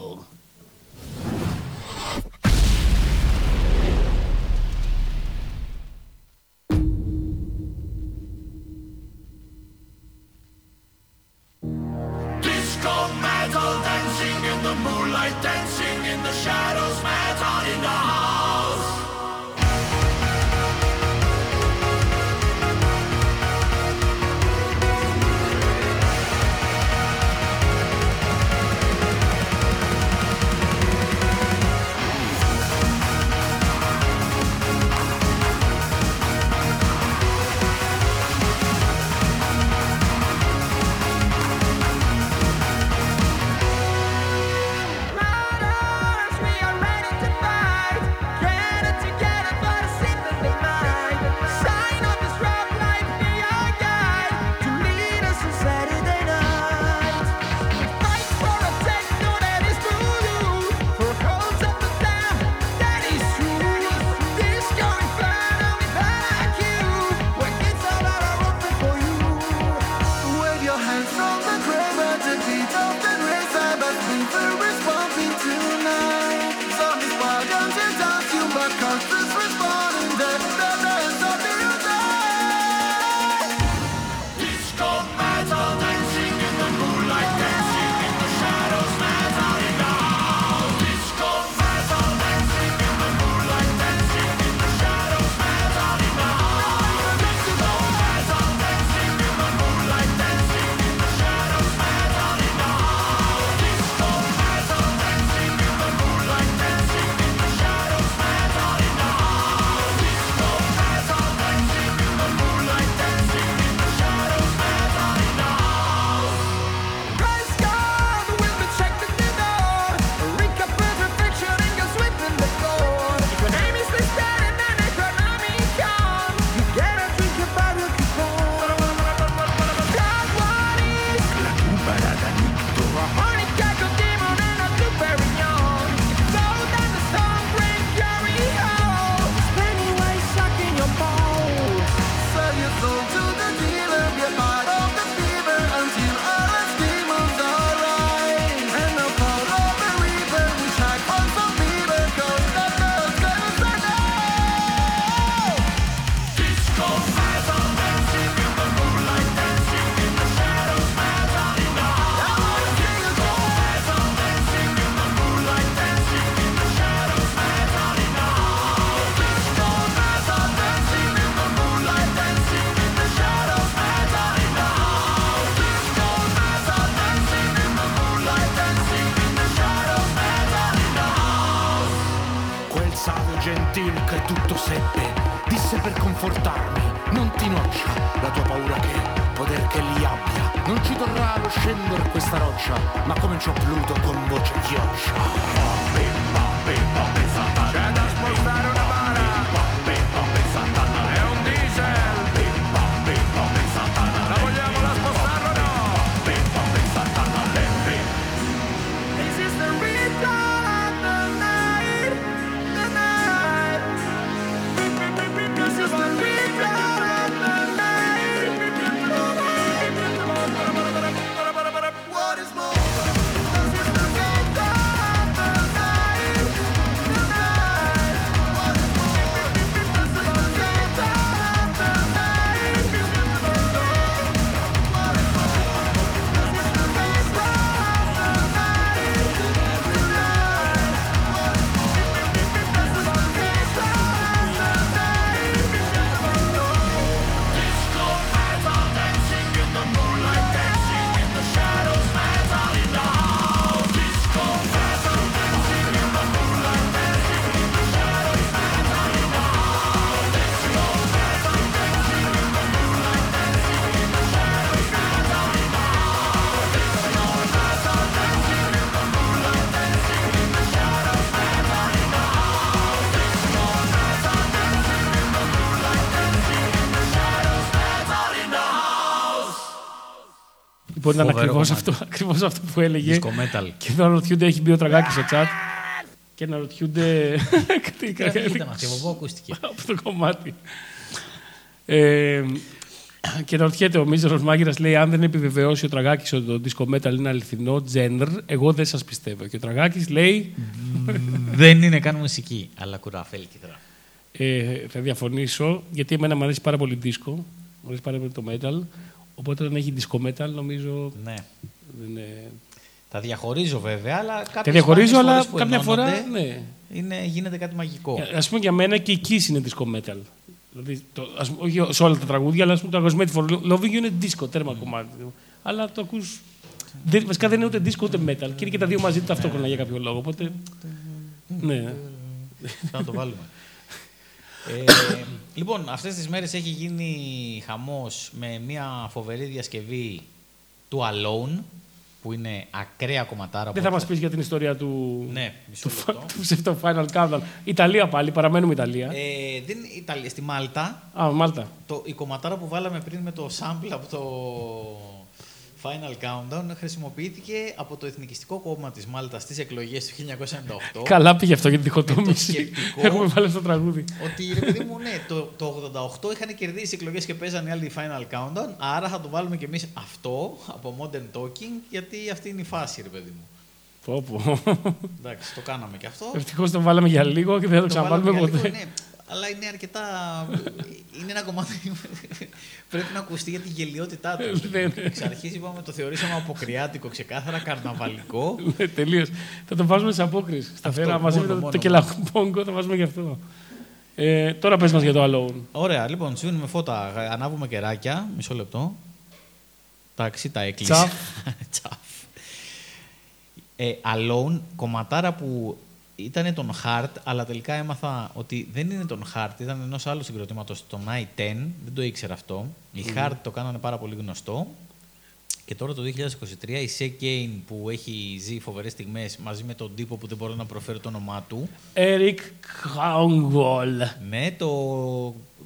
bravo gentil che tutto seppe, disse per confortarmi, non ti noccia la tua paura che, poter che li abbia, non ci torrà lo scendere questa roccia, ma come ci ho pluto con voce chioscia. C'è da spostare una bara, è un diesel. La vogliamo la spostare o no? Esiste un ritorno. Μπορεί να είναι ακριβώς αυτό, ακριβώς αυτό που έλεγε. Disco metal. Και να ρωτιούνται, έχει μπει ο τραγάκι στο chat. Και να ρωτιούνται. Κάτι ήταν αυτό, εγώ ακούστηκε. Από το κομμάτι. Ε, και να ρωτιέται ο μίζερος μάγειρας, λέει: αν δεν επιβεβαιώσει ο Τραγάκης ότι το disco metal είναι αληθινό τζένερ, εγώ δεν σας πιστεύω. Και ο Τραγάκης λέει. Δεν είναι καν μουσική, αλλά κουράφελ κυδρά. Ε, θα διαφωνήσω, γιατί εμένα μου αρέσει πάρα πολύ disco. Μου αρέσει πάρα πολύ το metal. Οπότε όταν έχει disco metal, νομίζω. Ναι. Είναι... Τα διαχωρίζω βέβαια, αλλά κάποια διαχωρίζω, αλλά κάποια φορά ναι. Είναι, γίνεται κάτι μαγικό. Ας πούμε για μένα και η Kiss είναι disco metal. Δηλαδή, το, ας πούμε, όχι σε όλα τα τραγούδια, αλλά ας πούμε το Agosmetic for Loving You είναι disco, τέρμα mm. κομμάτι. Αλλά το ακούς. Δεν, βασικά δεν είναι ούτε disco ούτε metal. Και είναι και τα δύο μαζί του ταυτόχρονα για κάποιο λόγο. Οπότε. Ναι. Θα το βάλουμε. Ε, λοιπόν, αυτές τις μέρες έχει γίνει χαμός με μια φοβερή διασκευή του Alone, που είναι ακραία κομματάρα. Δεν θα μας πεις για την ιστορία του, ναι, του, του ψευτο Final Countdown. Ιταλία πάλι, παραμένουμε Ιταλία. Ε, δεν είναι Ιταλία, στη Μάλτα. Α, Μάλτα. Το, η κομματάρα που βάλαμε πριν με το sample από το Final Countdown χρησιμοποιήθηκε από το Εθνικιστικό Κόμμα της Μάλτας στις εκλογές του χίλια εννιακόσια ενενήντα οκτώ. Καλά πήγε αυτό για την διχοτόμηση. Έχουμε βάλει στο τραγούδι. Ότι ρε παιδί μου, ναι, το, το ογδόντα οκτώ είχαν κερδίσει οι εκλογές και παίζανε οι άλλοι Final Countdown. Άρα θα το βάλουμε κι εμείς αυτό από Modern Talking, γιατί αυτή είναι η φάση, ρε παιδί μου. Πόπο. Εντάξει, το κάναμε κι αυτό. Ευτυχώς το βάλαμε για λίγο και δεν θα το ξαναβάλουμε ποτέ. Λίγο, ναι. Αλλά είναι αρκετά. Είναι ένα κομμάτι που πρέπει να ακουστεί για τη γελιότητά του. Εξ αρχής είπαμε, το θεωρήσαμε αποκριάτικο, ξεκάθαρα καρναβαλικό. Τελείως. Θα το βάζουμε σε απόκριση. Σταθερά μαζί με το κελαμπόγκο, θα βάζουμε γι' αυτό. Τώρα πες μας για το Alone. Ωραία, λοιπόν, σβήνουμε φώτα. Ανάβουμε κεράκια. Μισό λεπτό. Εντάξει, τα έκλεισα. Τσαφ. Alone, κομματάρα που. Ήτανε τον Heart, αλλά τελικά έμαθα ότι δεν είναι τον Heart, ήταν ενός άλλου συγκροτήματος, τον άι δέκα, δεν το ήξερα αυτό. Mm. Η Heart το κάνανε πάρα πολύ γνωστό. Και τώρα το δύο χιλιάδες είκοσι τρία η Shea Kain, που έχει ζει φοβερές στιγμές μαζί με τον τύπο που δεν μπορώ να προφέρω το όνομά του. Eric Kraungol. Ναι, το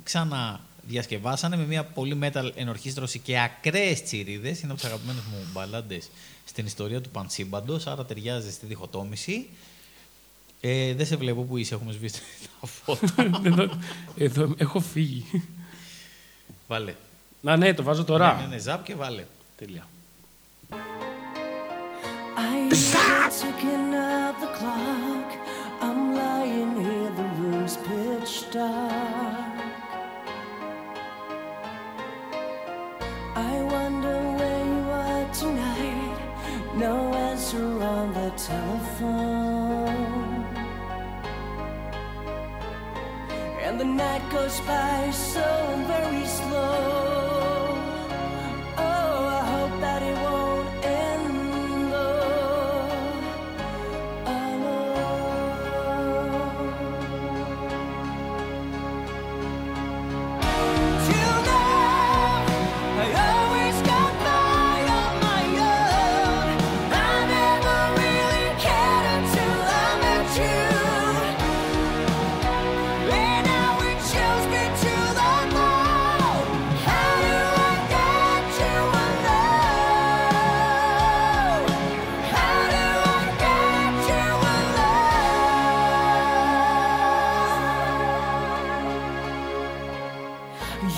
ξαναδιασκευάσανε με μια πολύ metal ενορχήστρωση και ακραίες τσιρίδες. Είναι από τους αγαπημένους μου μπαλάντες στην ιστορία του πανσύμπαντος, άρα ταιριάζει στη διχοτόμηση. Ε, δεν σε βλέπω που είσαι, έχουμε σβήσει τα φώτα. Εδώ, έχω φύγει. Βάλε. Να ναι, το βάζω τώρα. Ναι, ναι, ναι, ζαπ και βάλε. Τελεία. And the night goes by so very slow. Oh, I hope that it won't end though. Alone.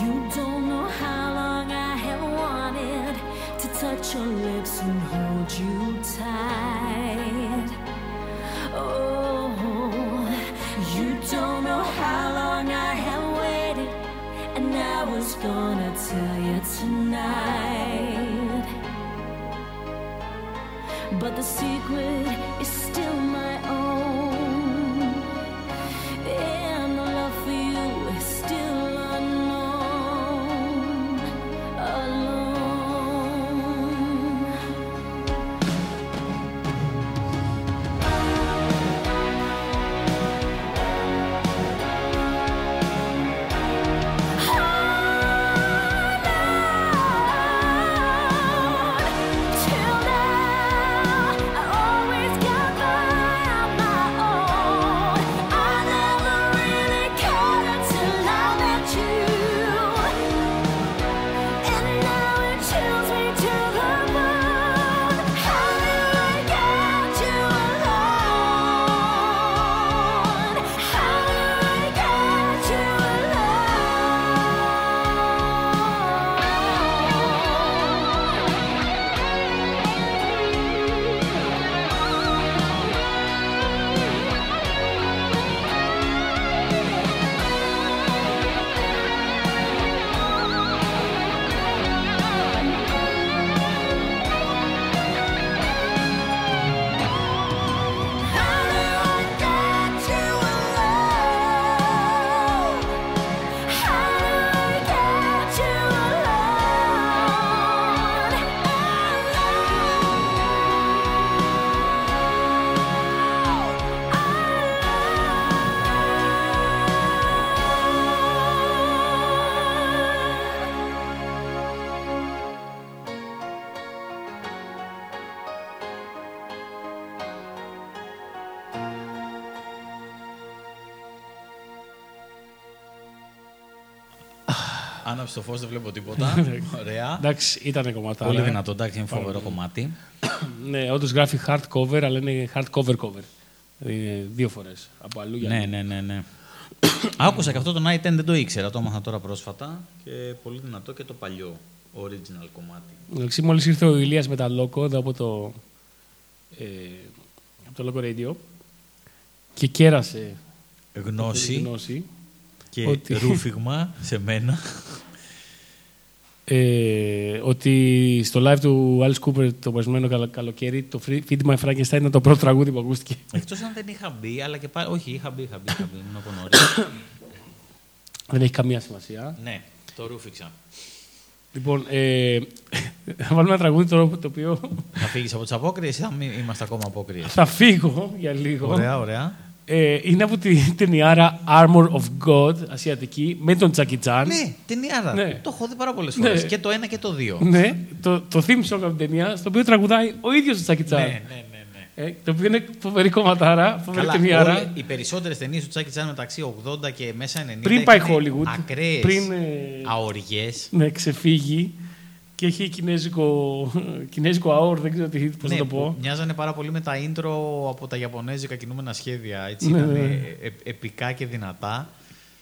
You don't know how long I have wanted to touch your lips and hold you tight. Oh, you don't know how long I have waited, and I was gonna tell you tonight. But the secret is still my own, and my love for you is still unknown, alone. Άναψε το φως, δεν βλέπω τίποτα. Ωραία. Εντάξει, ήταν κομμάτι. Πολύ δυνατό, εντάξει, είναι φοβερό κομμάτι. Ναι, όντως γράφει hard cover, αλλά είναι hard cover cover. Δύο φορές. Από αλλού για να. Ναι, ναι, ναι. Άκουσα και αυτό το άι δέκα, δεν το ήξερα, το έμαθα τώρα πρόσφατα. Και πολύ δυνατό και το παλιό original κομμάτι. Εντάξει, μόλις ήρθε ο Ηλίας με τα Loco εδώ από το, ε, από το Loco Radio και κέρασε γνώση. Και ότι... ρούφιγμα σε μένα. Ε, ότι στο live του Alice Cooper το περασμένο καλοκαίρι το Feed My Frankenstein ήταν το πρώτο τραγούδι που ακούστηκε. Εκτός αν δεν είχα μπει, αλλά και πάλι. Όχι, είχα μπει, είχα μπει. Είχα μπει ήμουν από νωρίς. Δεν έχει καμία σημασία. Ναι, το ρούφιξα. Λοιπόν, ε, θα βάλουμε ένα τραγούδι τώρα το οποίο. Θα φύγεις από τις απόκριες ή θα είμαστε ακόμα απόκριες? Θα φύγω για λίγο. Ωραία, ωραία. Είναι από την ταινιάρα Armor of God, ασιατική, με τον Τζάκι Τσαν. Ναι, ταινιάρα. Ναι. Το έχω δει πάρα πολλές φορές. Ναι. Και το ένα και το δύο. Ναι, το, το theme song από την ταινία, στο οποίο τραγουδάει ο ίδιος ο Τζάκι Τσαν. Ναι, ναι, ναι. Ε, το οποίο είναι φοβερή κομματάρα, φοβερή ταινιάρα. Όλα, οι περισσότερες ταινίες του Τζάκι Τσαν μεταξύ ογδόντα και μέσα ενενήντα. Πριν πάει Hollywood. Ακραίες. Πριν. Ε, αοριές. Ναι, ξεφύγει. Και έχει κινέζικο, κινέζικο αόρ, δεν ξέρω τι, πώς ναι, να το πω. Μοιάζανε πάρα πολύ με τα intro από τα ιαπωνέζικα κινούμενα σχέδια. Έτσι, ναι, ήταν ναι. Ε, επικά και δυνατά.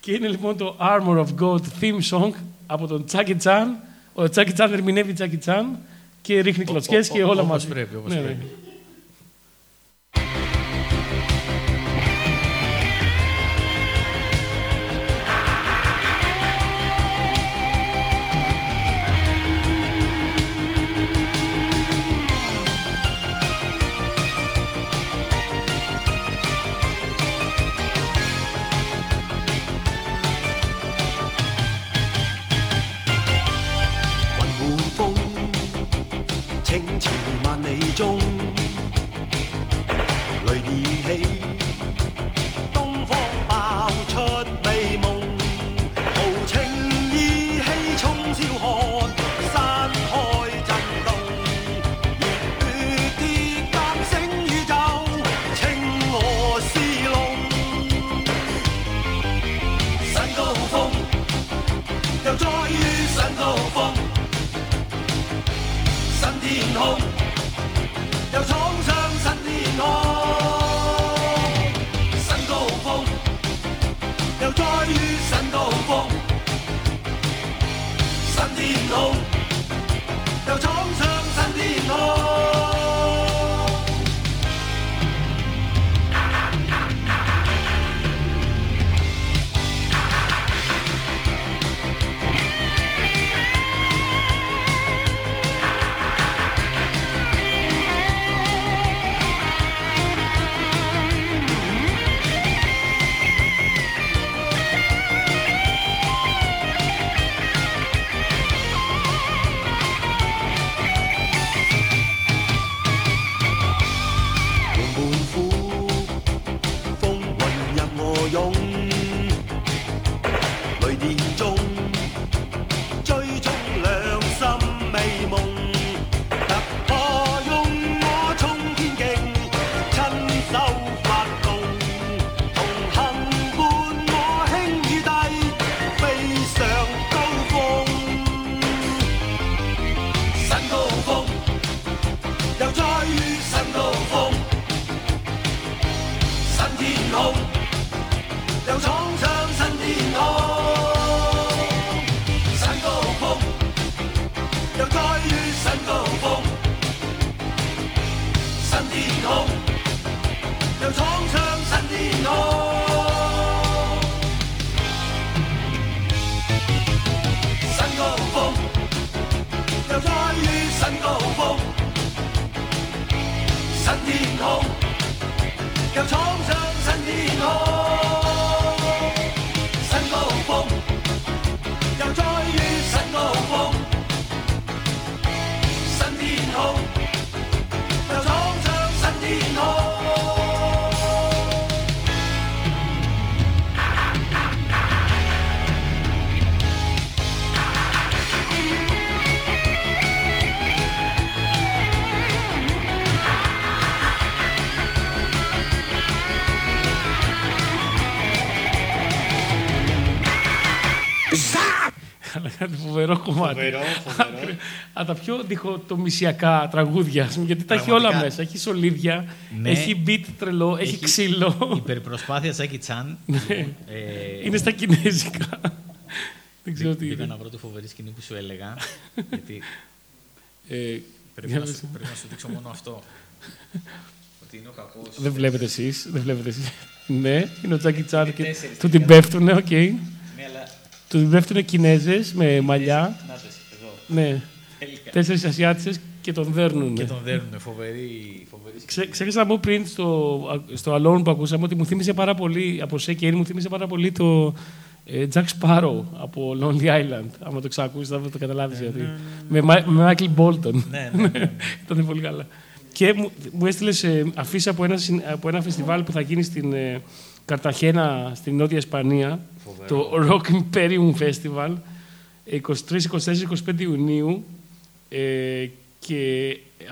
Και είναι λοιπόν το Armor of God theme song από τον Τζάκι Τσαν. Ο Τζάκι Τσαν ερμηνεύει Τζάκι Τσαν και ρίχνει κλωτσιές και όλα μαζί. Όπως πρέπει, όπως ναι, πρέπει. Ναι. 前路，就闖上新天空。Φοβερό κομμάτι. Φοβερό, φοβερό. Από τα πιο διχοτομησιακά τραγούδια, γιατί τα έχει όλα μέσα. Έχει σολίδια, ναι, έχει beat τρελό, έχει, έχει ξύλο. Υπερπροσπάθεια Τζάκι Τσαν. ε... Είναι στα κινέζικα. Δεν ξέρω τι. Πήγα να βρω τη φοβερή σκηνή που σου έλεγα. Γιατί. Ε, πρέπει, να σου, πρέπει να σου δείξω μόνο αυτό. Ότι είναι ο κακός. Δεν βλέπετε εσείς. Ναι, είναι ο Τζάκι Τσαν και του την πέφτουνε, οκ. Του δουλεύτουνε Κινέζες με μαλλιά. Νάτες, εδώ. Ναι. Τέσσερις Ασιάτισες και τον δέρνουνε. Και τον δέρνουνε, φοβερή. φοβερή Ξέ, ξέχασα να πω πριν στο, στο Alone που ακούσαμε ότι μου θύμισε πάρα πολύ, από Shea Kain μου θύμισε πάρα πολύ το ε, Jack Sparrow από Lonely Island. Άμα το ξακούσεις θα το καταλάβεις γιατί. με, με Michael Bolton. Ναι, ναι, ναι. Ήταν πολύ καλά. Και μου, μου έστειλες ε, αφίσα από ένα, από ένα φεστιβάλ που θα γίνει στην ε, Καρταχένα, στην Νότια Ισπανία. Το Rock Imperium Festival, είκοσι τρεις, είκοσι τέσσερις, είκοσι πέντε Ιουνίου. Ε, και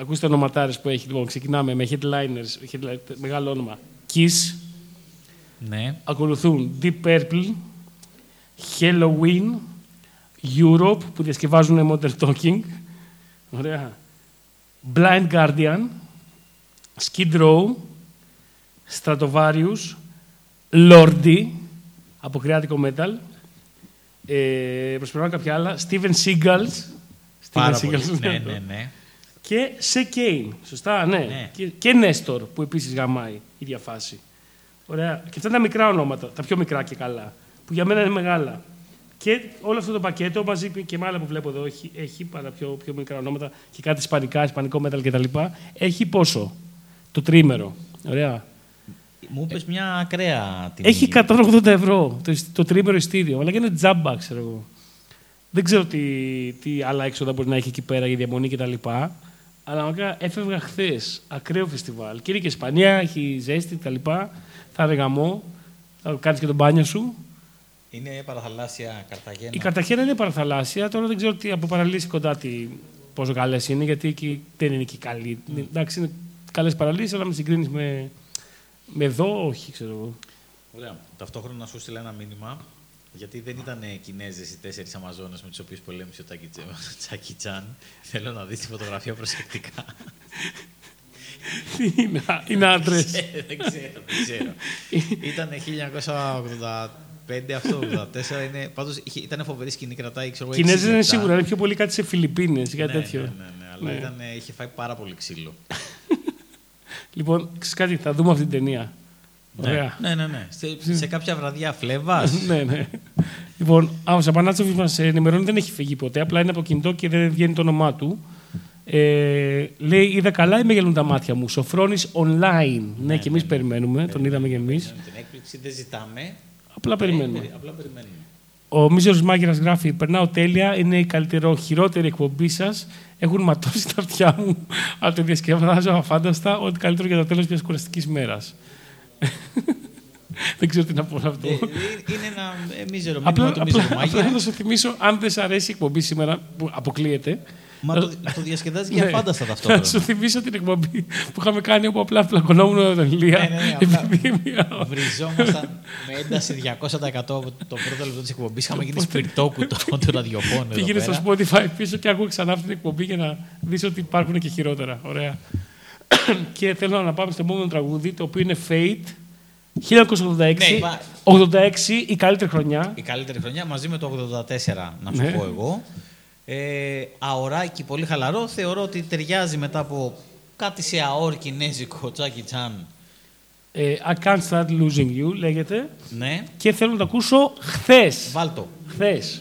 ακούστε ονοματάρες που έχει. Λοιπόν, ξεκινάμε με headliners, headliner, μεγάλο όνομα. Kiss. Ναι. Ακολουθούν Deep Purple, Halloween, Europe, που διασκευάζουν Modern Talking. Ωραία. Blind Guardian, Skid Row, Stratovarius, Lordi, από κρεάτικο metal. Ε, προσπερνάω κάποια άλλα. Steven Seagals. Πάρα Steven Seagals. Ναι, ναι, ναι. Και Shea Kain. Σωστά, ναι. ναι. Και, και Νέστορ, που επίσης γαμάει η ίδια φάση. Ωραία. Και αυτά είναι τα μικρά ονόματα, τα πιο μικρά και καλά, που για μένα είναι μεγάλα. Και όλο αυτό το πακέτο, μαζί και με άλλα που βλέπω εδώ, έχει, έχει πάρα πιο, πιο μικρά ονόματα και κάτι ισπανικά, ισπανικό metal κτλ. Έχει πόσο? Το τρίμερο. Ωραία. Μου είπες μια ακραία τιμή. Έχει εκατόν ογδόντα ευρώ το, το τρίμερο ειστήριο, αλλά και είναι τζάμπα, ξέρω εγώ. Δεν ξέρω τι, τι άλλα έξοδα μπορεί να έχει εκεί πέρα για διαμονή κτλ. Αλλά μακριά έφευγα χθες. Ακραίο φεστιβάλ. Και είναι και Ισπανία, έχει ζέστη κτλ. Θα είναι γαμό. Θα κάνεις και τον μπάνιο σου. Είναι παραθαλάσσια Καρταχένα. Η Καρταχένα είναι παραθαλάσσια. Τώρα δεν ξέρω τι, από παραλίες κοντά τι, πόσο καλές είναι, γιατί εκεί δεν είναι και καλή. Mm. Εντάξει, είναι καλές παραλίες, αλλά με συγκρίνεις με. Με εδώ, όχι, ξέρω εγώ. Ωραία. Ταυτόχρονα σου στείλα ένα μήνυμα, γιατί δεν ήταν Κινέζες οι τέσσερις Αμαζόνες με τους οποίους πολέμησε ο Τζάκι Τσαν. Θέλω να δεις τη φωτογραφία προσεκτικά. Είναι άντρες. Δεν ξέρω, δεν ξέρω. Ήταν Πέντε αυτό, από τέσσερα είναι. Πάντως ήταν φοβερή σκηνή, κρατάει ξέρω εγώ. Κινέζοι είναι σίγουρα, είναι πιο πολύ κάτι σε Φιλιππίνες ή κάτι ναι, τέτοιο. Ναι, ναι, ναι, αλλά ναι. Ήταν, είχε φάει πάρα πολύ ξύλο. Λοιπόν, ξέρεις κάτι, θα δούμε αυτή την ταινία. Ναι, ωραία. Ναι, ναι, ναι. Σε, σε κάποια βραδιά Φλεβάς. Ναι, ναι. Λοιπόν, ο Σαμανάτζοβιτς μας ενημερώνει δεν έχει φύγει ποτέ. Απλά είναι από κινητό και δεν βγαίνει το όνομά του. Ε, λέει, είδα καλά ή με γελούν τα μάτια μου. Σοφρόνης online. Ναι, ναι, και εμείς ναι, περιμένουμε. Ναι, τον είδαμε και εμείς. Την έκπληξη δεν ζητάμε. Απλά περιμένουμε. Ε, απλά περιμένουμε. Ο Μίζερος Μάγειρας γράφει: περνάω τέλεια. Είναι η καλύτερο, χειρότερη εκπομπή σας. Έχουν ματώσει τα αυτιά μου. Αλλά το διασκεδάζω αφάνταστα. Ό,τι καλύτερο για το τέλος μιας κουραστικής μέρας. Δεν ξέρω τι να πω αυτό. Ε, είναι ένα μίζερο μήνυμα του Μίζερου Μάγειρα. Απλά να σου θυμίσω, αν δεν σας αρέσει η εκπομπή σήμερα, που αποκλείεται. Μα το, το διασκεδάζει και αφάνταστα ταυτόχρονα. Να σου θυμίσω την εκπομπή που είχαμε κάνει όπου απλά πλακωνόμουν με τον Ηλία. Ναι, ναι, ναι. Βριζόμασταν με ένταση διακόσια τοις εκατό από το πρώτο λεπτό της εκπομπής. Είχαμε γίνει σπιρτόκουτο των ραδιοφώνων. Πήγαινε στο Spotify πίσω και άκουγα ξανά αυτή την εκπομπή για να δεις ότι υπάρχουν και χειρότερα. Ωραία. Και θέλω να πάμε στο επόμενο τραγούδι, το οποίο είναι Fate. χίλια εννιακόσια ογδόντα έξι, ναι, ογδόντα έξι, η καλύτερη χρονιά. Η καλύτερη χρονιά μαζί με το ογδόντα τέσσερα, να σου ναι. πω εγώ. Ε, αοράκι, πολύ χαλαρό. Θεωρώ ότι ταιριάζει μετά από κάτι σε αόρ κινέζικο, Τζάκι Τσαν. Ε, I can't start losing you, λέγεται. Ναι. Και θέλω να το ακούσω χθες. Βάλτο. Χθες.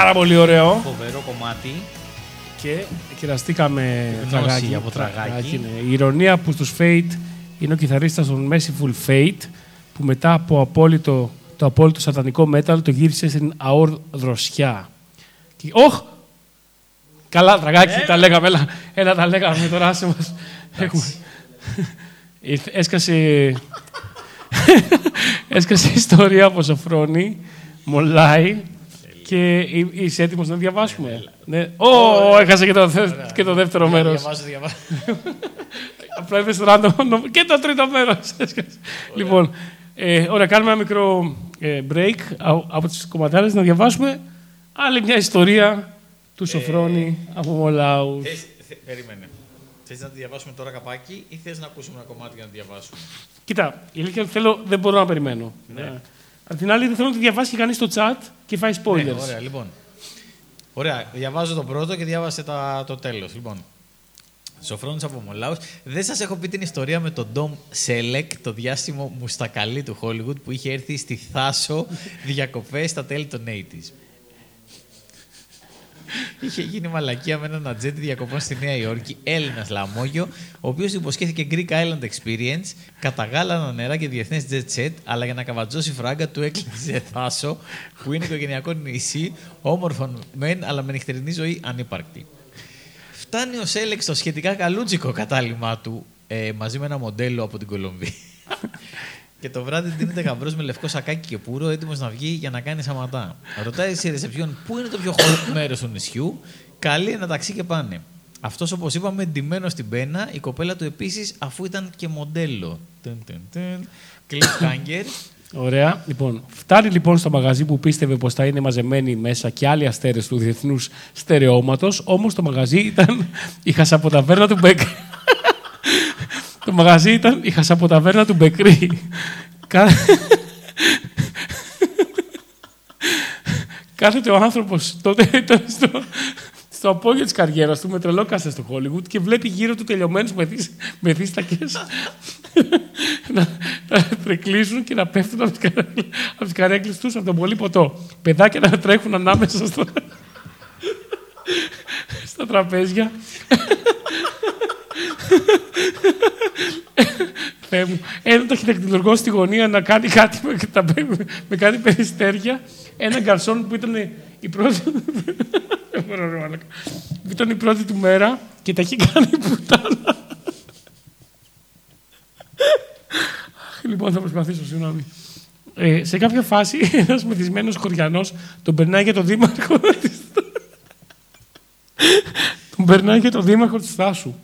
πάρα πολύ ωραίο. Φοβερό κομμάτι. Και κεραστήκαμε τραγάκι. Από τραγάκι. Ναι. Η ειρωνία που στους Fate είναι ο κιθαρίστας των Merciful Fate, που μετά από απόλυτο, το απόλυτο σατανικό μέταλ το γύρισε στην αόρ δροσιά. Και, όχ! Καλά τραγάκι, ε, τα λέγαμε. Έλα, έλα τα λέγαμε τώρα, άσε μας. Έσκασε... Έσκασε ιστορία από Σοφρόνη, μολάει και είσαι έτοιμος να διαβάσουμε. Ω, έχασε και το δεύτερο μέρος. Διαβάζω, διαβάζω. Απλά έπαιξε το ράντομο και το τρίτο μέρος. Λοιπόν, ωραία, κάνουμε ένα μικρό break από τις κομματάρες να διαβάσουμε άλλη μια ιστορία του Σοφρόνη από Μολάους. Περίμενε. Θες να τη διαβάσουμε τώρα καπάκι ή θες να ακούσουμε ένα κομμάτι για να τη διαβάσουμε? Κοίτα, η αλήθεια θέλω, δεν μπορώ να περιμένω. Ναι. Απ' την άλλη, δεν θέλω να τη διαβάσει κανείς στο chat και φάει spoilers. Ναι, ωραία, λοιπόν. Ωραία, διαβάζω το πρώτο και διάβασε τα, το τέλος. Λοιπόν, Σοφρόνης από Μολάους. Δεν σας έχω πει την ιστορία με τον Ντομ Σέλεκ, το διάσημο μουστακαλί του Hollywood που είχε έρθει στη Θάσο διακοπές στα τέλη των ογδόντα. Είχε γίνει μαλακία με έναν ατζέντη διακοπών στη Νέα Υόρκη, Έλληνας λαμόγιο, ο οποίος υποσχέθηκε Greek Island Experience, κατά γάλα νερά και διεθνές jet set, αλλά για να καβατζώσει φράγκα του έκλεισε Θάσο, που είναι οικογενειακό νησί, όμορφο μεν, αλλά με νυχτερινή ζωή ανύπαρκτη. Φτάνει ο Σέλεξ στο σχετικά καλούτσικο κατάλημά του, ε, μαζί με ένα μοντέλο από την Κολομβία. Και το βράδυ δίνεται γαμπρός με λευκό σακάκι και πουρο, έτοιμος να βγει για να κάνει σαματά. Ρωτάει σε ρεσεψιόν πού είναι το πιο χοντρό μέρος του νησιού, καλεί ένα ταξί και πάνε. Αυτός, όπως είπαμε, ντυμένος στην πένα, η κοπέλα του επίσης, αφού ήταν και μοντέλο. Cliffhanger. Ωραία. Λοιπόν, φτάνει λοιπόν στο μαγαζί που πίστευε πως θα είναι μαζεμένοι μέσα και άλλοι αστέρες του διεθνούς στερεώματος, όμως το μαγαζί ήταν η χασαποταβέρνα του Μπέκ. Το μαγαζί ήταν η χασαποταβέρνα του Μπεκρή. Κάθεται ο άνθρωπος τότε ήταν στο, στο απόγειο της καριέρας του, με τρελό κάστρα στο Hollywood και βλέπει γύρω του τελειωμένους μεθύστακες να, να τρεκλίζουν και να πέφτουν από τις καρέκλες τους, από τον πολύ ποτό. Παιδάκια να τρέχουν ανάμεσα στο, στα τραπέζια. Θεέ μου, ένα ταχυδακτυλουργό στη γωνία να κάνει κάτι με, με κάτι περιστέρια. Ένα γκαρσόν που ήταν η πρώτη που ήταν η πρώτη του μέρα και τα έχει κάνει πουτάνα. Λοιπόν, θα προσπαθήσω, συγγνώμη. Ε, σε κάποια φάση ένας μεθυσμένος χωριανός τον περνάει για τον δήμαρχο της... τον περνάει για τον δήμαρχο της Θάσου.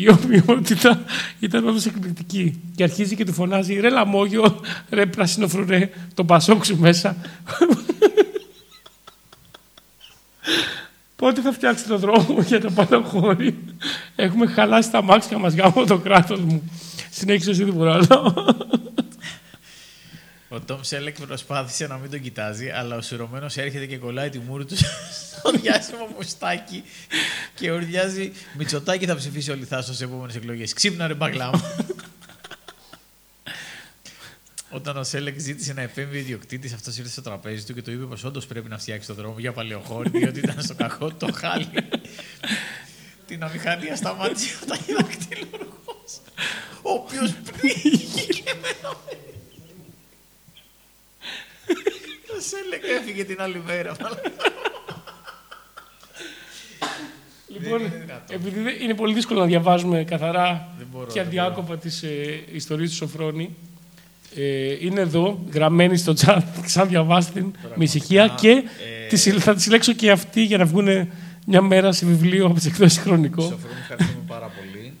Η ομοιότητα ήταν όντως εκπληκτική. Και αρχίζει και του φωνάζει «Ρε λαμόγιο, ρε πράσινο φρουνέ, τον πασόξου μέσα». Πότε θα φτιάξει τον δρόμο για το πάνω χώρι. Έχουμε χαλάσει τα μάξια μας, γάμο το κράτος μου. Συνέχισε εσύ διπουράλο. Ο Τόμ Σέλεκ προσπάθησε να μην τον κοιτάζει, αλλά ο σουρωμένος έρχεται και κολλάει τη μούρη του στο διάσημο μουστάκι και ουρδιάζει «Μητσοτάκι θα ψηφίσει όλη Θάσο στις επόμενες εκλογές. Ξύπνα ρε μπαγλάμα». Όταν ο Σέλεκ ζήτησε να επέμβει ο ιδιοκτήτης, αυτός ήρθε στο τραπέζι του και του είπε πως όντως πρέπει να φτιάξει τον δρόμο για παλαιοχώρη, διότι ήταν στο κακό το χάλι. Την αμηχανία σταμάτησε ο ταχυδακτυλουργός, ο οποίος πνίγηκε με ένα μέλι. Το Σέλεκ έφυγε την άλλη μέρα. Λοιπόν, επειδή είναι πολύ δύσκολο να διαβάζουμε καθαρά και αδιάκοπα τις ε, ιστορίες του Σοφρόνη, ε, είναι εδώ, γραμμένη στο chat, σαν διαβάστε την με ησυχία και ε... τις, θα τις συλλέξω και αυτοί για να βγουν μια μέρα σε βιβλίο από τις εκδόσεις Χρονικό. Σοφρόνη, ευχαριστούμε πάρα πολύ.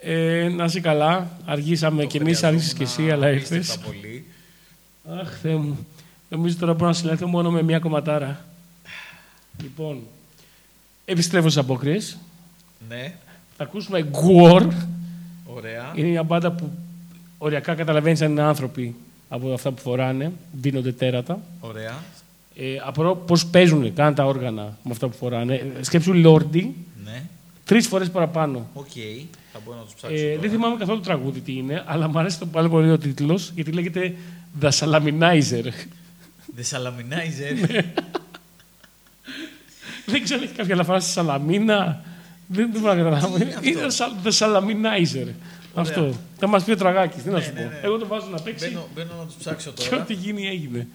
Ε, να είσαι καλά. Αργήσαμε κι εμείς, αργήσεις κι εσύ, αλλά ήρθες. Αχ, Θεέ μου. Νομίζω τώρα μπορώ να συλλαχθώ μόνο με μια κομματάρα. Λοιπόν, επιστρέφω στις απόκριες. Ναι. Θα ακούσουμε War. Ωραία. Είναι μια μπάντα που οριακά καταλαβαίνεις αν είναι άνθρωποι από αυτά που φοράνε. Δίνονται τέρατα. Ωραία. Ε, απορώ πώς παίζουν, κάνουν τα όργανα με αυτά που φοράνε. Σκέψου Λόρντι. Ναι. Τρεις φορές παραπάνω. Οκ. Okay. Θα μπορώ να τους ψάξω. Ε, δεν θυμάμαι καθόλου τραγούδι τι είναι, αλλά μου αρέσει το πάλι πολύ ο τίτλος, γιατί λέγεται The Salaminizer. The Salaminizer. Δεν ξέρω, έχει κάποια αναφορά στη Σαλαμίνα. Δεν μπορώ να καταλάβω. Είναι The Salaminaiser. Αυτό. Θα μας πει ο Τραγάκης, τι να σου πω. Εγώ το βάζω να παίξει. Μπαίνω να τους ψάξω τώρα. Και ό,τι γίνει έγινε.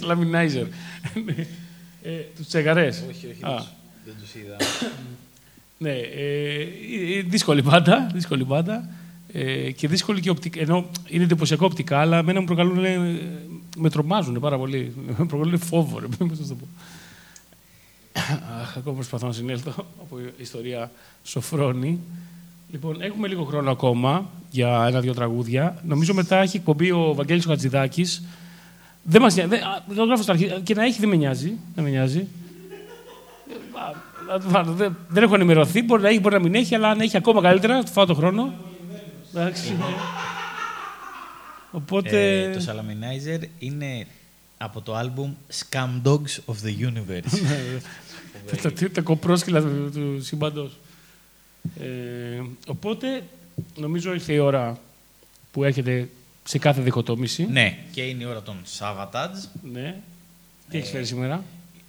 Σαλαμινάιζερ. Τους τσεκαρές. Όχι, όχι. Δεν τους είδα. Ναι, δύσκολη πάντα. Δύσκολη πάντα. Και δύσκολη και οπτικά. Ενώ είναι εντυπωσιακό οπτικά, αλλά εμένα μου προκαλούν. Με τρομάζουν πάρα πολύ. Με προκαλούν φόβο. Πώς να το πω. Ακόμα προσπαθώ να συνέλθω από ιστορία Σοφρόνη. Λοιπόν, έχουμε λίγο χρόνο ακόμα για ένα-δύο τραγούδια. Νομίζω μετά έχει εκπομπή ο Βαγγέλης ο Χατζηδάκης. Δεν μας νοιάζει. Το γράφω στην αρχή. Και να έχει δεν με νοιάζει. Δεν με νοιάζει. Δεν έχω ενημερωθεί. Μπορεί να έχει, μπορεί να μην έχει, αλλά αν έχει ακόμα καλύτερα, θα φάω τον χρόνο. Εντάξει. Οπότε. Το Salaminizer είναι από το album Scam Dogs of the Universe. Τα κοπρόσκυλα του σύμπαντος. Οπότε, νομίζω ήρθε η ώρα που έρχεται. Σε κάθε διχοτόμηση. Ναι, και είναι η ώρα των Σαββατάτζ. Ναι. Τι έχεις φέρει σήμερα.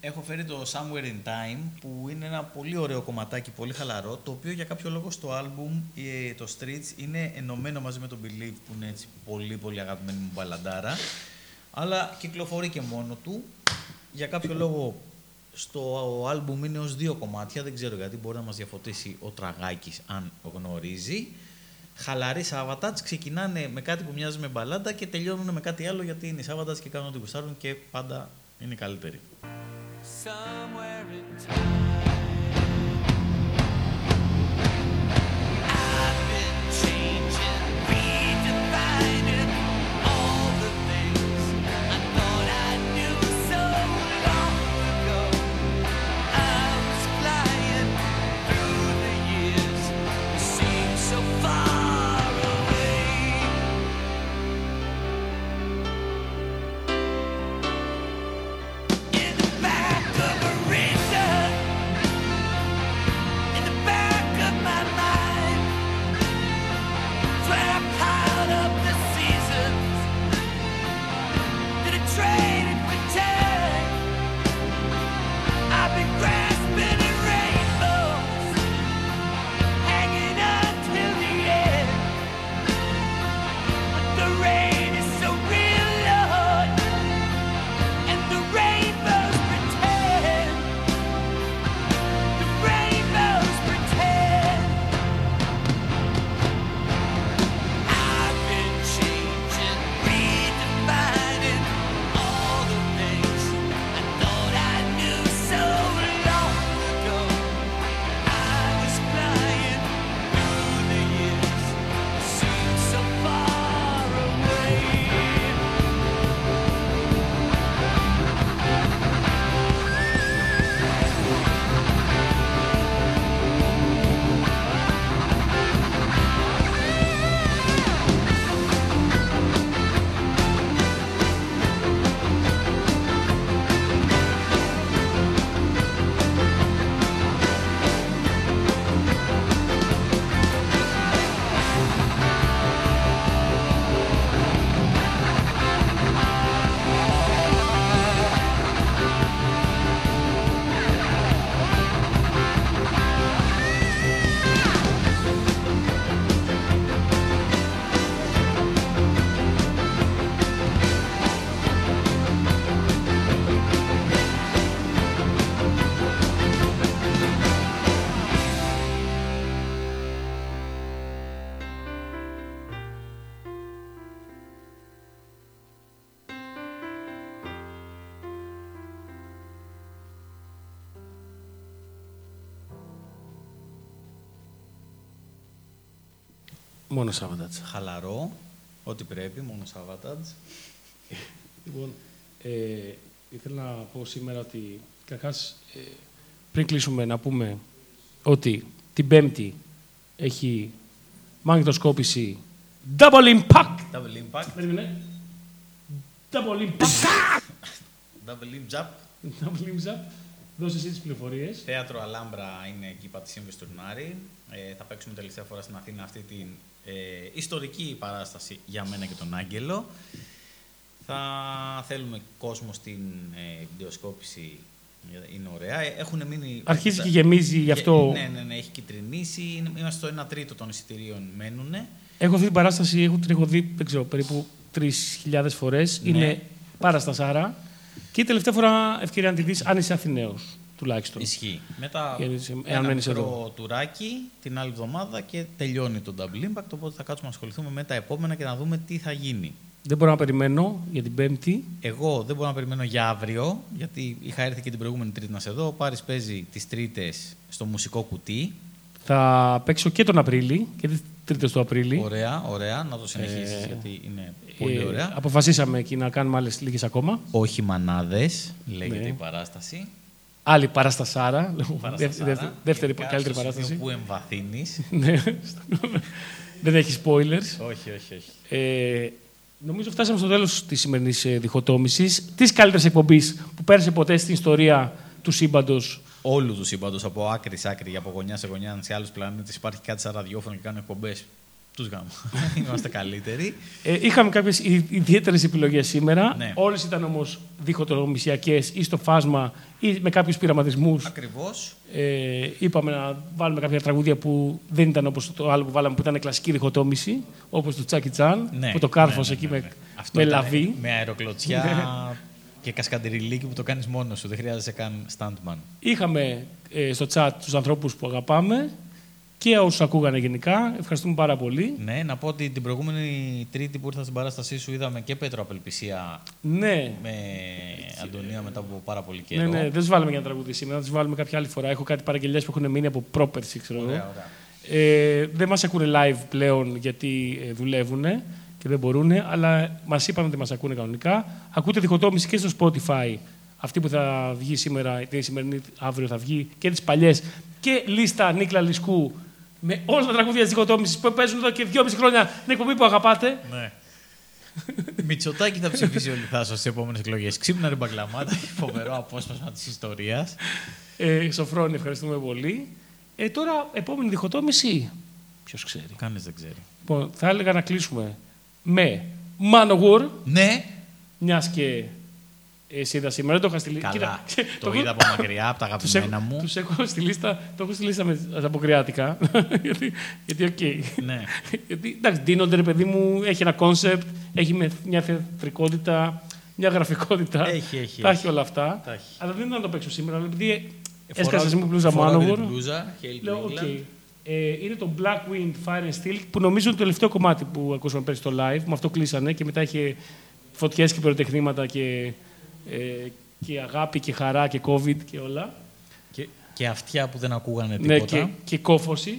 έχω φέρει το Somewhere in Time, που είναι ένα πολύ ωραίο κομματάκι, πολύ χαλαρό, το οποίο για κάποιο λόγο στο άλμπουμ, το Streets, είναι ενωμένο μαζί με το Believe, που είναι έτσι πολύ πολύ αγαπημένη μου μπαλαντάρα, αλλά κυκλοφορεί και μόνο του. Για κάποιο λόγο στο άλμπουμ είναι ως δύο κομμάτια, δεν ξέρω γιατί, μπορεί να μας διαφωτίσει ο Τραγάκης αν γνωρίζει. Χαλαροί Σάββατατς ξεκινάνε με κάτι που μοιάζει με μπαλάντα και τελειώνουν με κάτι άλλο, γιατί είναι Σάββατατς και κάνουν ό,τι γουστάρουν και πάντα είναι καλύτεροι. Μόνο Σάββατατς. Χαλαρό, ό,τι πρέπει, μόνο Σάββατατς. Λοιπόν, ε, ήθελα να πω σήμερα ότι, καταρχάς, ε, πριν κλείσουμε να πούμε ότι την Πέμπτη έχει μαγνητοσκόπηση Double Impact. Double Impact. Περίμενε. Double Impact. Double Impact. Double Impact. Δώσε εσύ τις πληροφορίες. Θέατρο Αλάμπρα είναι εκεί είπα τη σύμβαση του Λουνάρη. Ε, θα παίξουμε τελευταία φορά στην Αθήνα αυτή την ε, ιστορική παράσταση για μένα και τον Άγγελο. Θα θέλουμε κόσμο στην ε, βιντεοσκόπηση, είναι ωραία. Έχουν μείνει... Αρχίζει και γεμίζει γι' αυτό. Ναι, ναι, ναι, έχει κυτρινήσει. Είμαστε στο ένα τρίτο των εισιτηρίων μένουνε. Έχω αυτή την παράσταση, έχω, την έχω δει, δεν ξέρω, περίπου τρεις χιλιάδες φορές. Ναι. Είναι παραστασάρα. Και η τελευταία φορά ευκαιρία να τη δεις, αν είσαι Αθηναίος, τουλάχιστον. Ισχύει. Μετά ένα μικρό τουράκι την άλλη εβδομάδα και τελειώνει το Double Impact, οπότε θα κάτσουμε να ασχοληθούμε με τα επόμενα και να δούμε τι θα γίνει. Δεν μπορώ να περιμένω για την Πέμπτη. Εγώ δεν μπορώ να περιμένω για αύριο, γιατί είχα έρθει και την προηγούμενη Τρίτη να σε δω. Ο Πάρης παίζει τις Τρίτες στο Μουσικό Κουτί. Θα παίξω και τον Απρίλη, και τις Τρίτες του Απρίλη. Ωραία, ωραία. Να το συνεχίσεις, ε, γιατί είναι πολύ ωραία. Ε, αποφασίσαμε εκεί να κάνουμε άλλες λίγες ακόμα. Όχι μανάδες, λέγεται ναι. Η παράσταση. Άλλη παραστασάρα, παραστασάρα. Δεύτερη και καλύτερη παράσταση. Που εμβαθύνεις. Ναι. Δεν έχει spoilers. Όχι, όχι, όχι. Ε, νομίζω φτάσαμε στο τέλος της σημερινής διχοτόμησης. Της καλύτερης εκπομπής που πέρασε ποτέ στην ιστορία του σύμπαντος. Όλου του σύμπαντος, από άκρη σ' άκρη, από γωνιά σε γωνιά, σε άλλους πλανήτες, υπάρχει κάτι σαν ραδιόφωνο και κάνουν εκπομπές. τους γάμου. Είμαστε καλύτεροι. Ε, είχαμε κάποιες ιδιαίτερες επιλογές σήμερα. Ναι. Όλες ήταν όμως διχοτομισιακές ή στο φάσμα ή με κάποιους πειραματισμούς. Ακριβώς. Ε, είπαμε να βάλουμε κάποια τραγούδια που δεν ήταν όπως το άλλο που βάλαμε, που ήταν κλασική διχοτόμηση, όπως του Τζάκι Τσαν, ναι, που το κάρφωσε ναι, ναι, ναι, ναι, εκεί ναι, ναι. με, με λαβή. Με αεροκλωτσιά. Και κασκαντεριλίκι που το κάνεις μόνος σου, δεν χρειάζεσαι καν στάντμαν. Είχαμε ε, στο chat τους ανθρώπους που αγαπάμε και όσους ακούγανε γενικά. Ευχαριστούμε πάρα πολύ. Ναι, να πω ότι την προηγούμενη Τρίτη που ήρθα στην παράστασή σου είδαμε και Πέτρο Απελπισία. Ναι. Με ε, Αντωνία μετά από πάρα πολύ καιρό. Ναι, ναι, δεν τους βάλαμε για να τραγουδί σήμερα, θα τους βάλουμε κάποια άλλη φορά. Έχω κάτι παραγγελιές που έχουν μείνει από πρόπερση, ξέρω εγώ. Ε, δεν μας ακούνε live πλέον γιατί ε, δουλεύουν. Και δεν μπορούν, αλλά μας είπαν ότι μας ακούνε κανονικά. Ακούτε διχοτόμηση και στο Spotify. Αυτή που θα βγει σήμερα, την σημερινή, αύριο θα βγει, και τις παλιές. Και λίστα Νίκλα Λισκού με όλα τα τραγούδια της διχοτόμησης που παίζουν εδώ και δυόμιση χρόνια. Την εκπομπή που αγαπάτε. Ναι. Μητσοτάκη θα ψηφίσει ο Λιθάσος στις επόμενες εκλογές. Ξύπνα ρε μπαγκλαμάτα. Φοβερό απόσπασμα της ιστορίας. Ε, Σοφρόνη, ευχαριστούμε πολύ. Ε, τώρα, επόμενη διχοτόμηση. Ποιος ξέρει. Κανείς δεν ξέρει. Λοιπόν, θα έλεγα να κλείσουμε με Manowar. Ναι. Μιας και εσύ είδα σήμερα. Το είχα στη λίστα. Καλά. Το είδα από μακριά, από τα αγαπημένα μου. Τους έχω στη λίστα. Το έχω στη λίστα με αποκριάτικα. Γιατί οκ. Ναι. Γιατί εντάξει, ντύνονται ρε παιδί μου, έχει ένα κόνσεπτ, έχει μια θεατρικότητα, μια γραφικότητα. Έχει, έχει. Τα έχει όλα αυτά. Αλλά δεν ήταν να το παίξω σήμερα. Επειδή έσκασε μου μπλούζα Manowar. Είναι το Black Wind, Fire and Steel, που νομίζω είναι το τελευταίο κομμάτι που ακούσαμε πέρσι στο live. Με αυτό κλείσανε και μετά είχε φωτιές και πυροτεχνήματα και, ε, και αγάπη και χαρά και COVID και όλα. Και, και αυτιά που δεν ακούγανε τίποτα. Ναι, και, και κόφωση.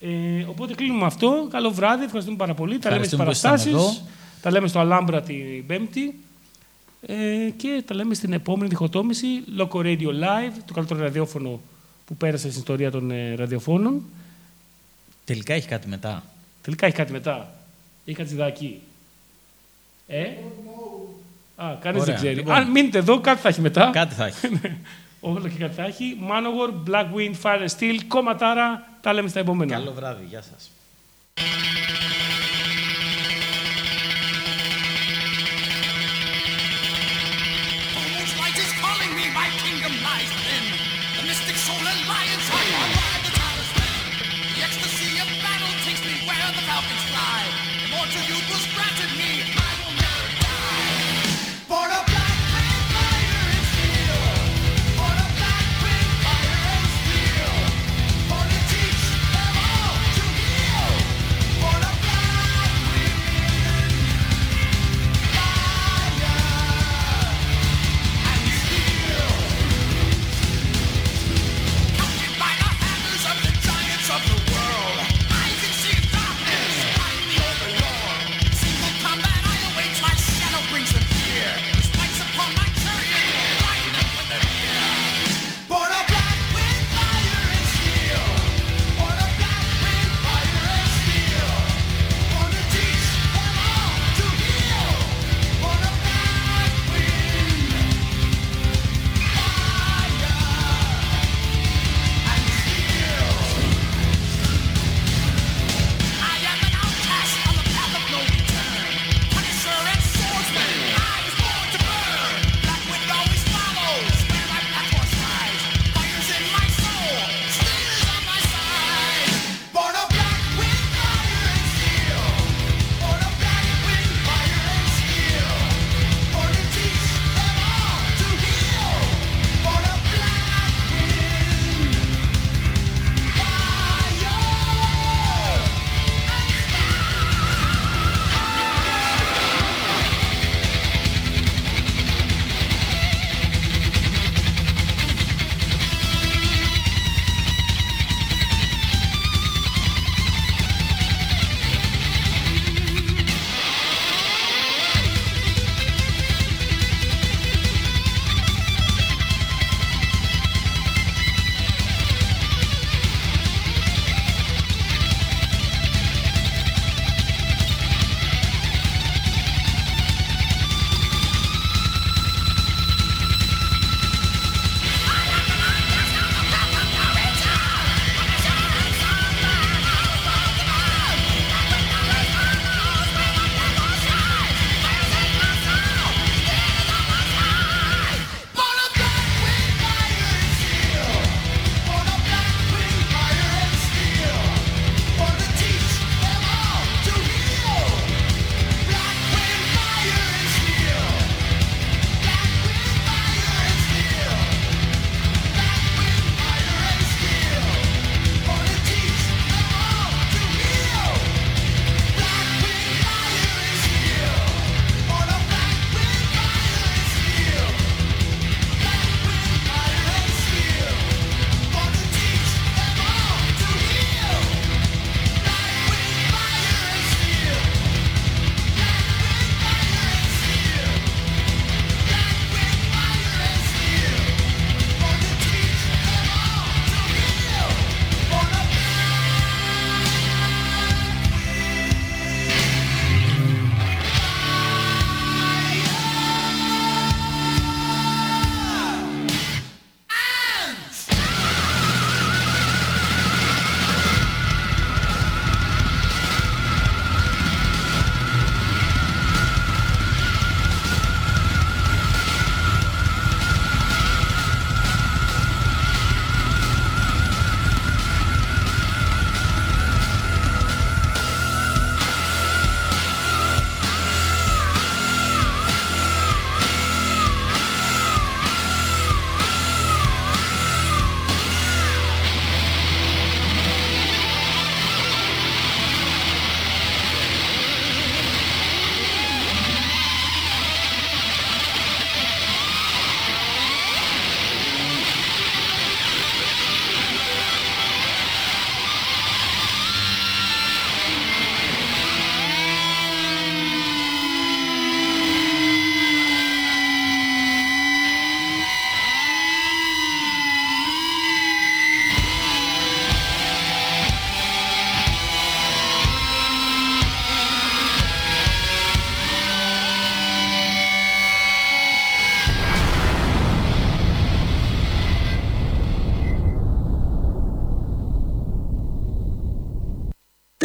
Ε, οπότε κλείνουμε αυτό. Καλό βράδυ, ευχαριστούμε πάρα πολύ. Τα λέμε στις παραστάσεις. Τα λέμε στο Αλάμπρα την Πέμπτη. Ε, και τα λέμε στην επόμενη διχοτόμηση. Loco Radio Live, το καλύτερο ραδιόφωνο που πέρασε στην ιστορία των ε, ραδιοφώνων. Τελικά έχει κάτι μετά. Τελικά έχει κάτι μετά. Έχει κατσιδάκι. Ε. Oh, no. Α, κανείς δεν ξέρει. Λοιπόν. Αν μείνετε εδώ, κάτι θα έχει μετά. Κάτι θα έχει. Όλο και κάτι θα έχει. Manowar, Black Wind, Fire and Steel, κομματάρα. Τα λέμε στα επόμενα. Καλό βράδυ. Γεια σας. Fire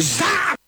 Ζαπ!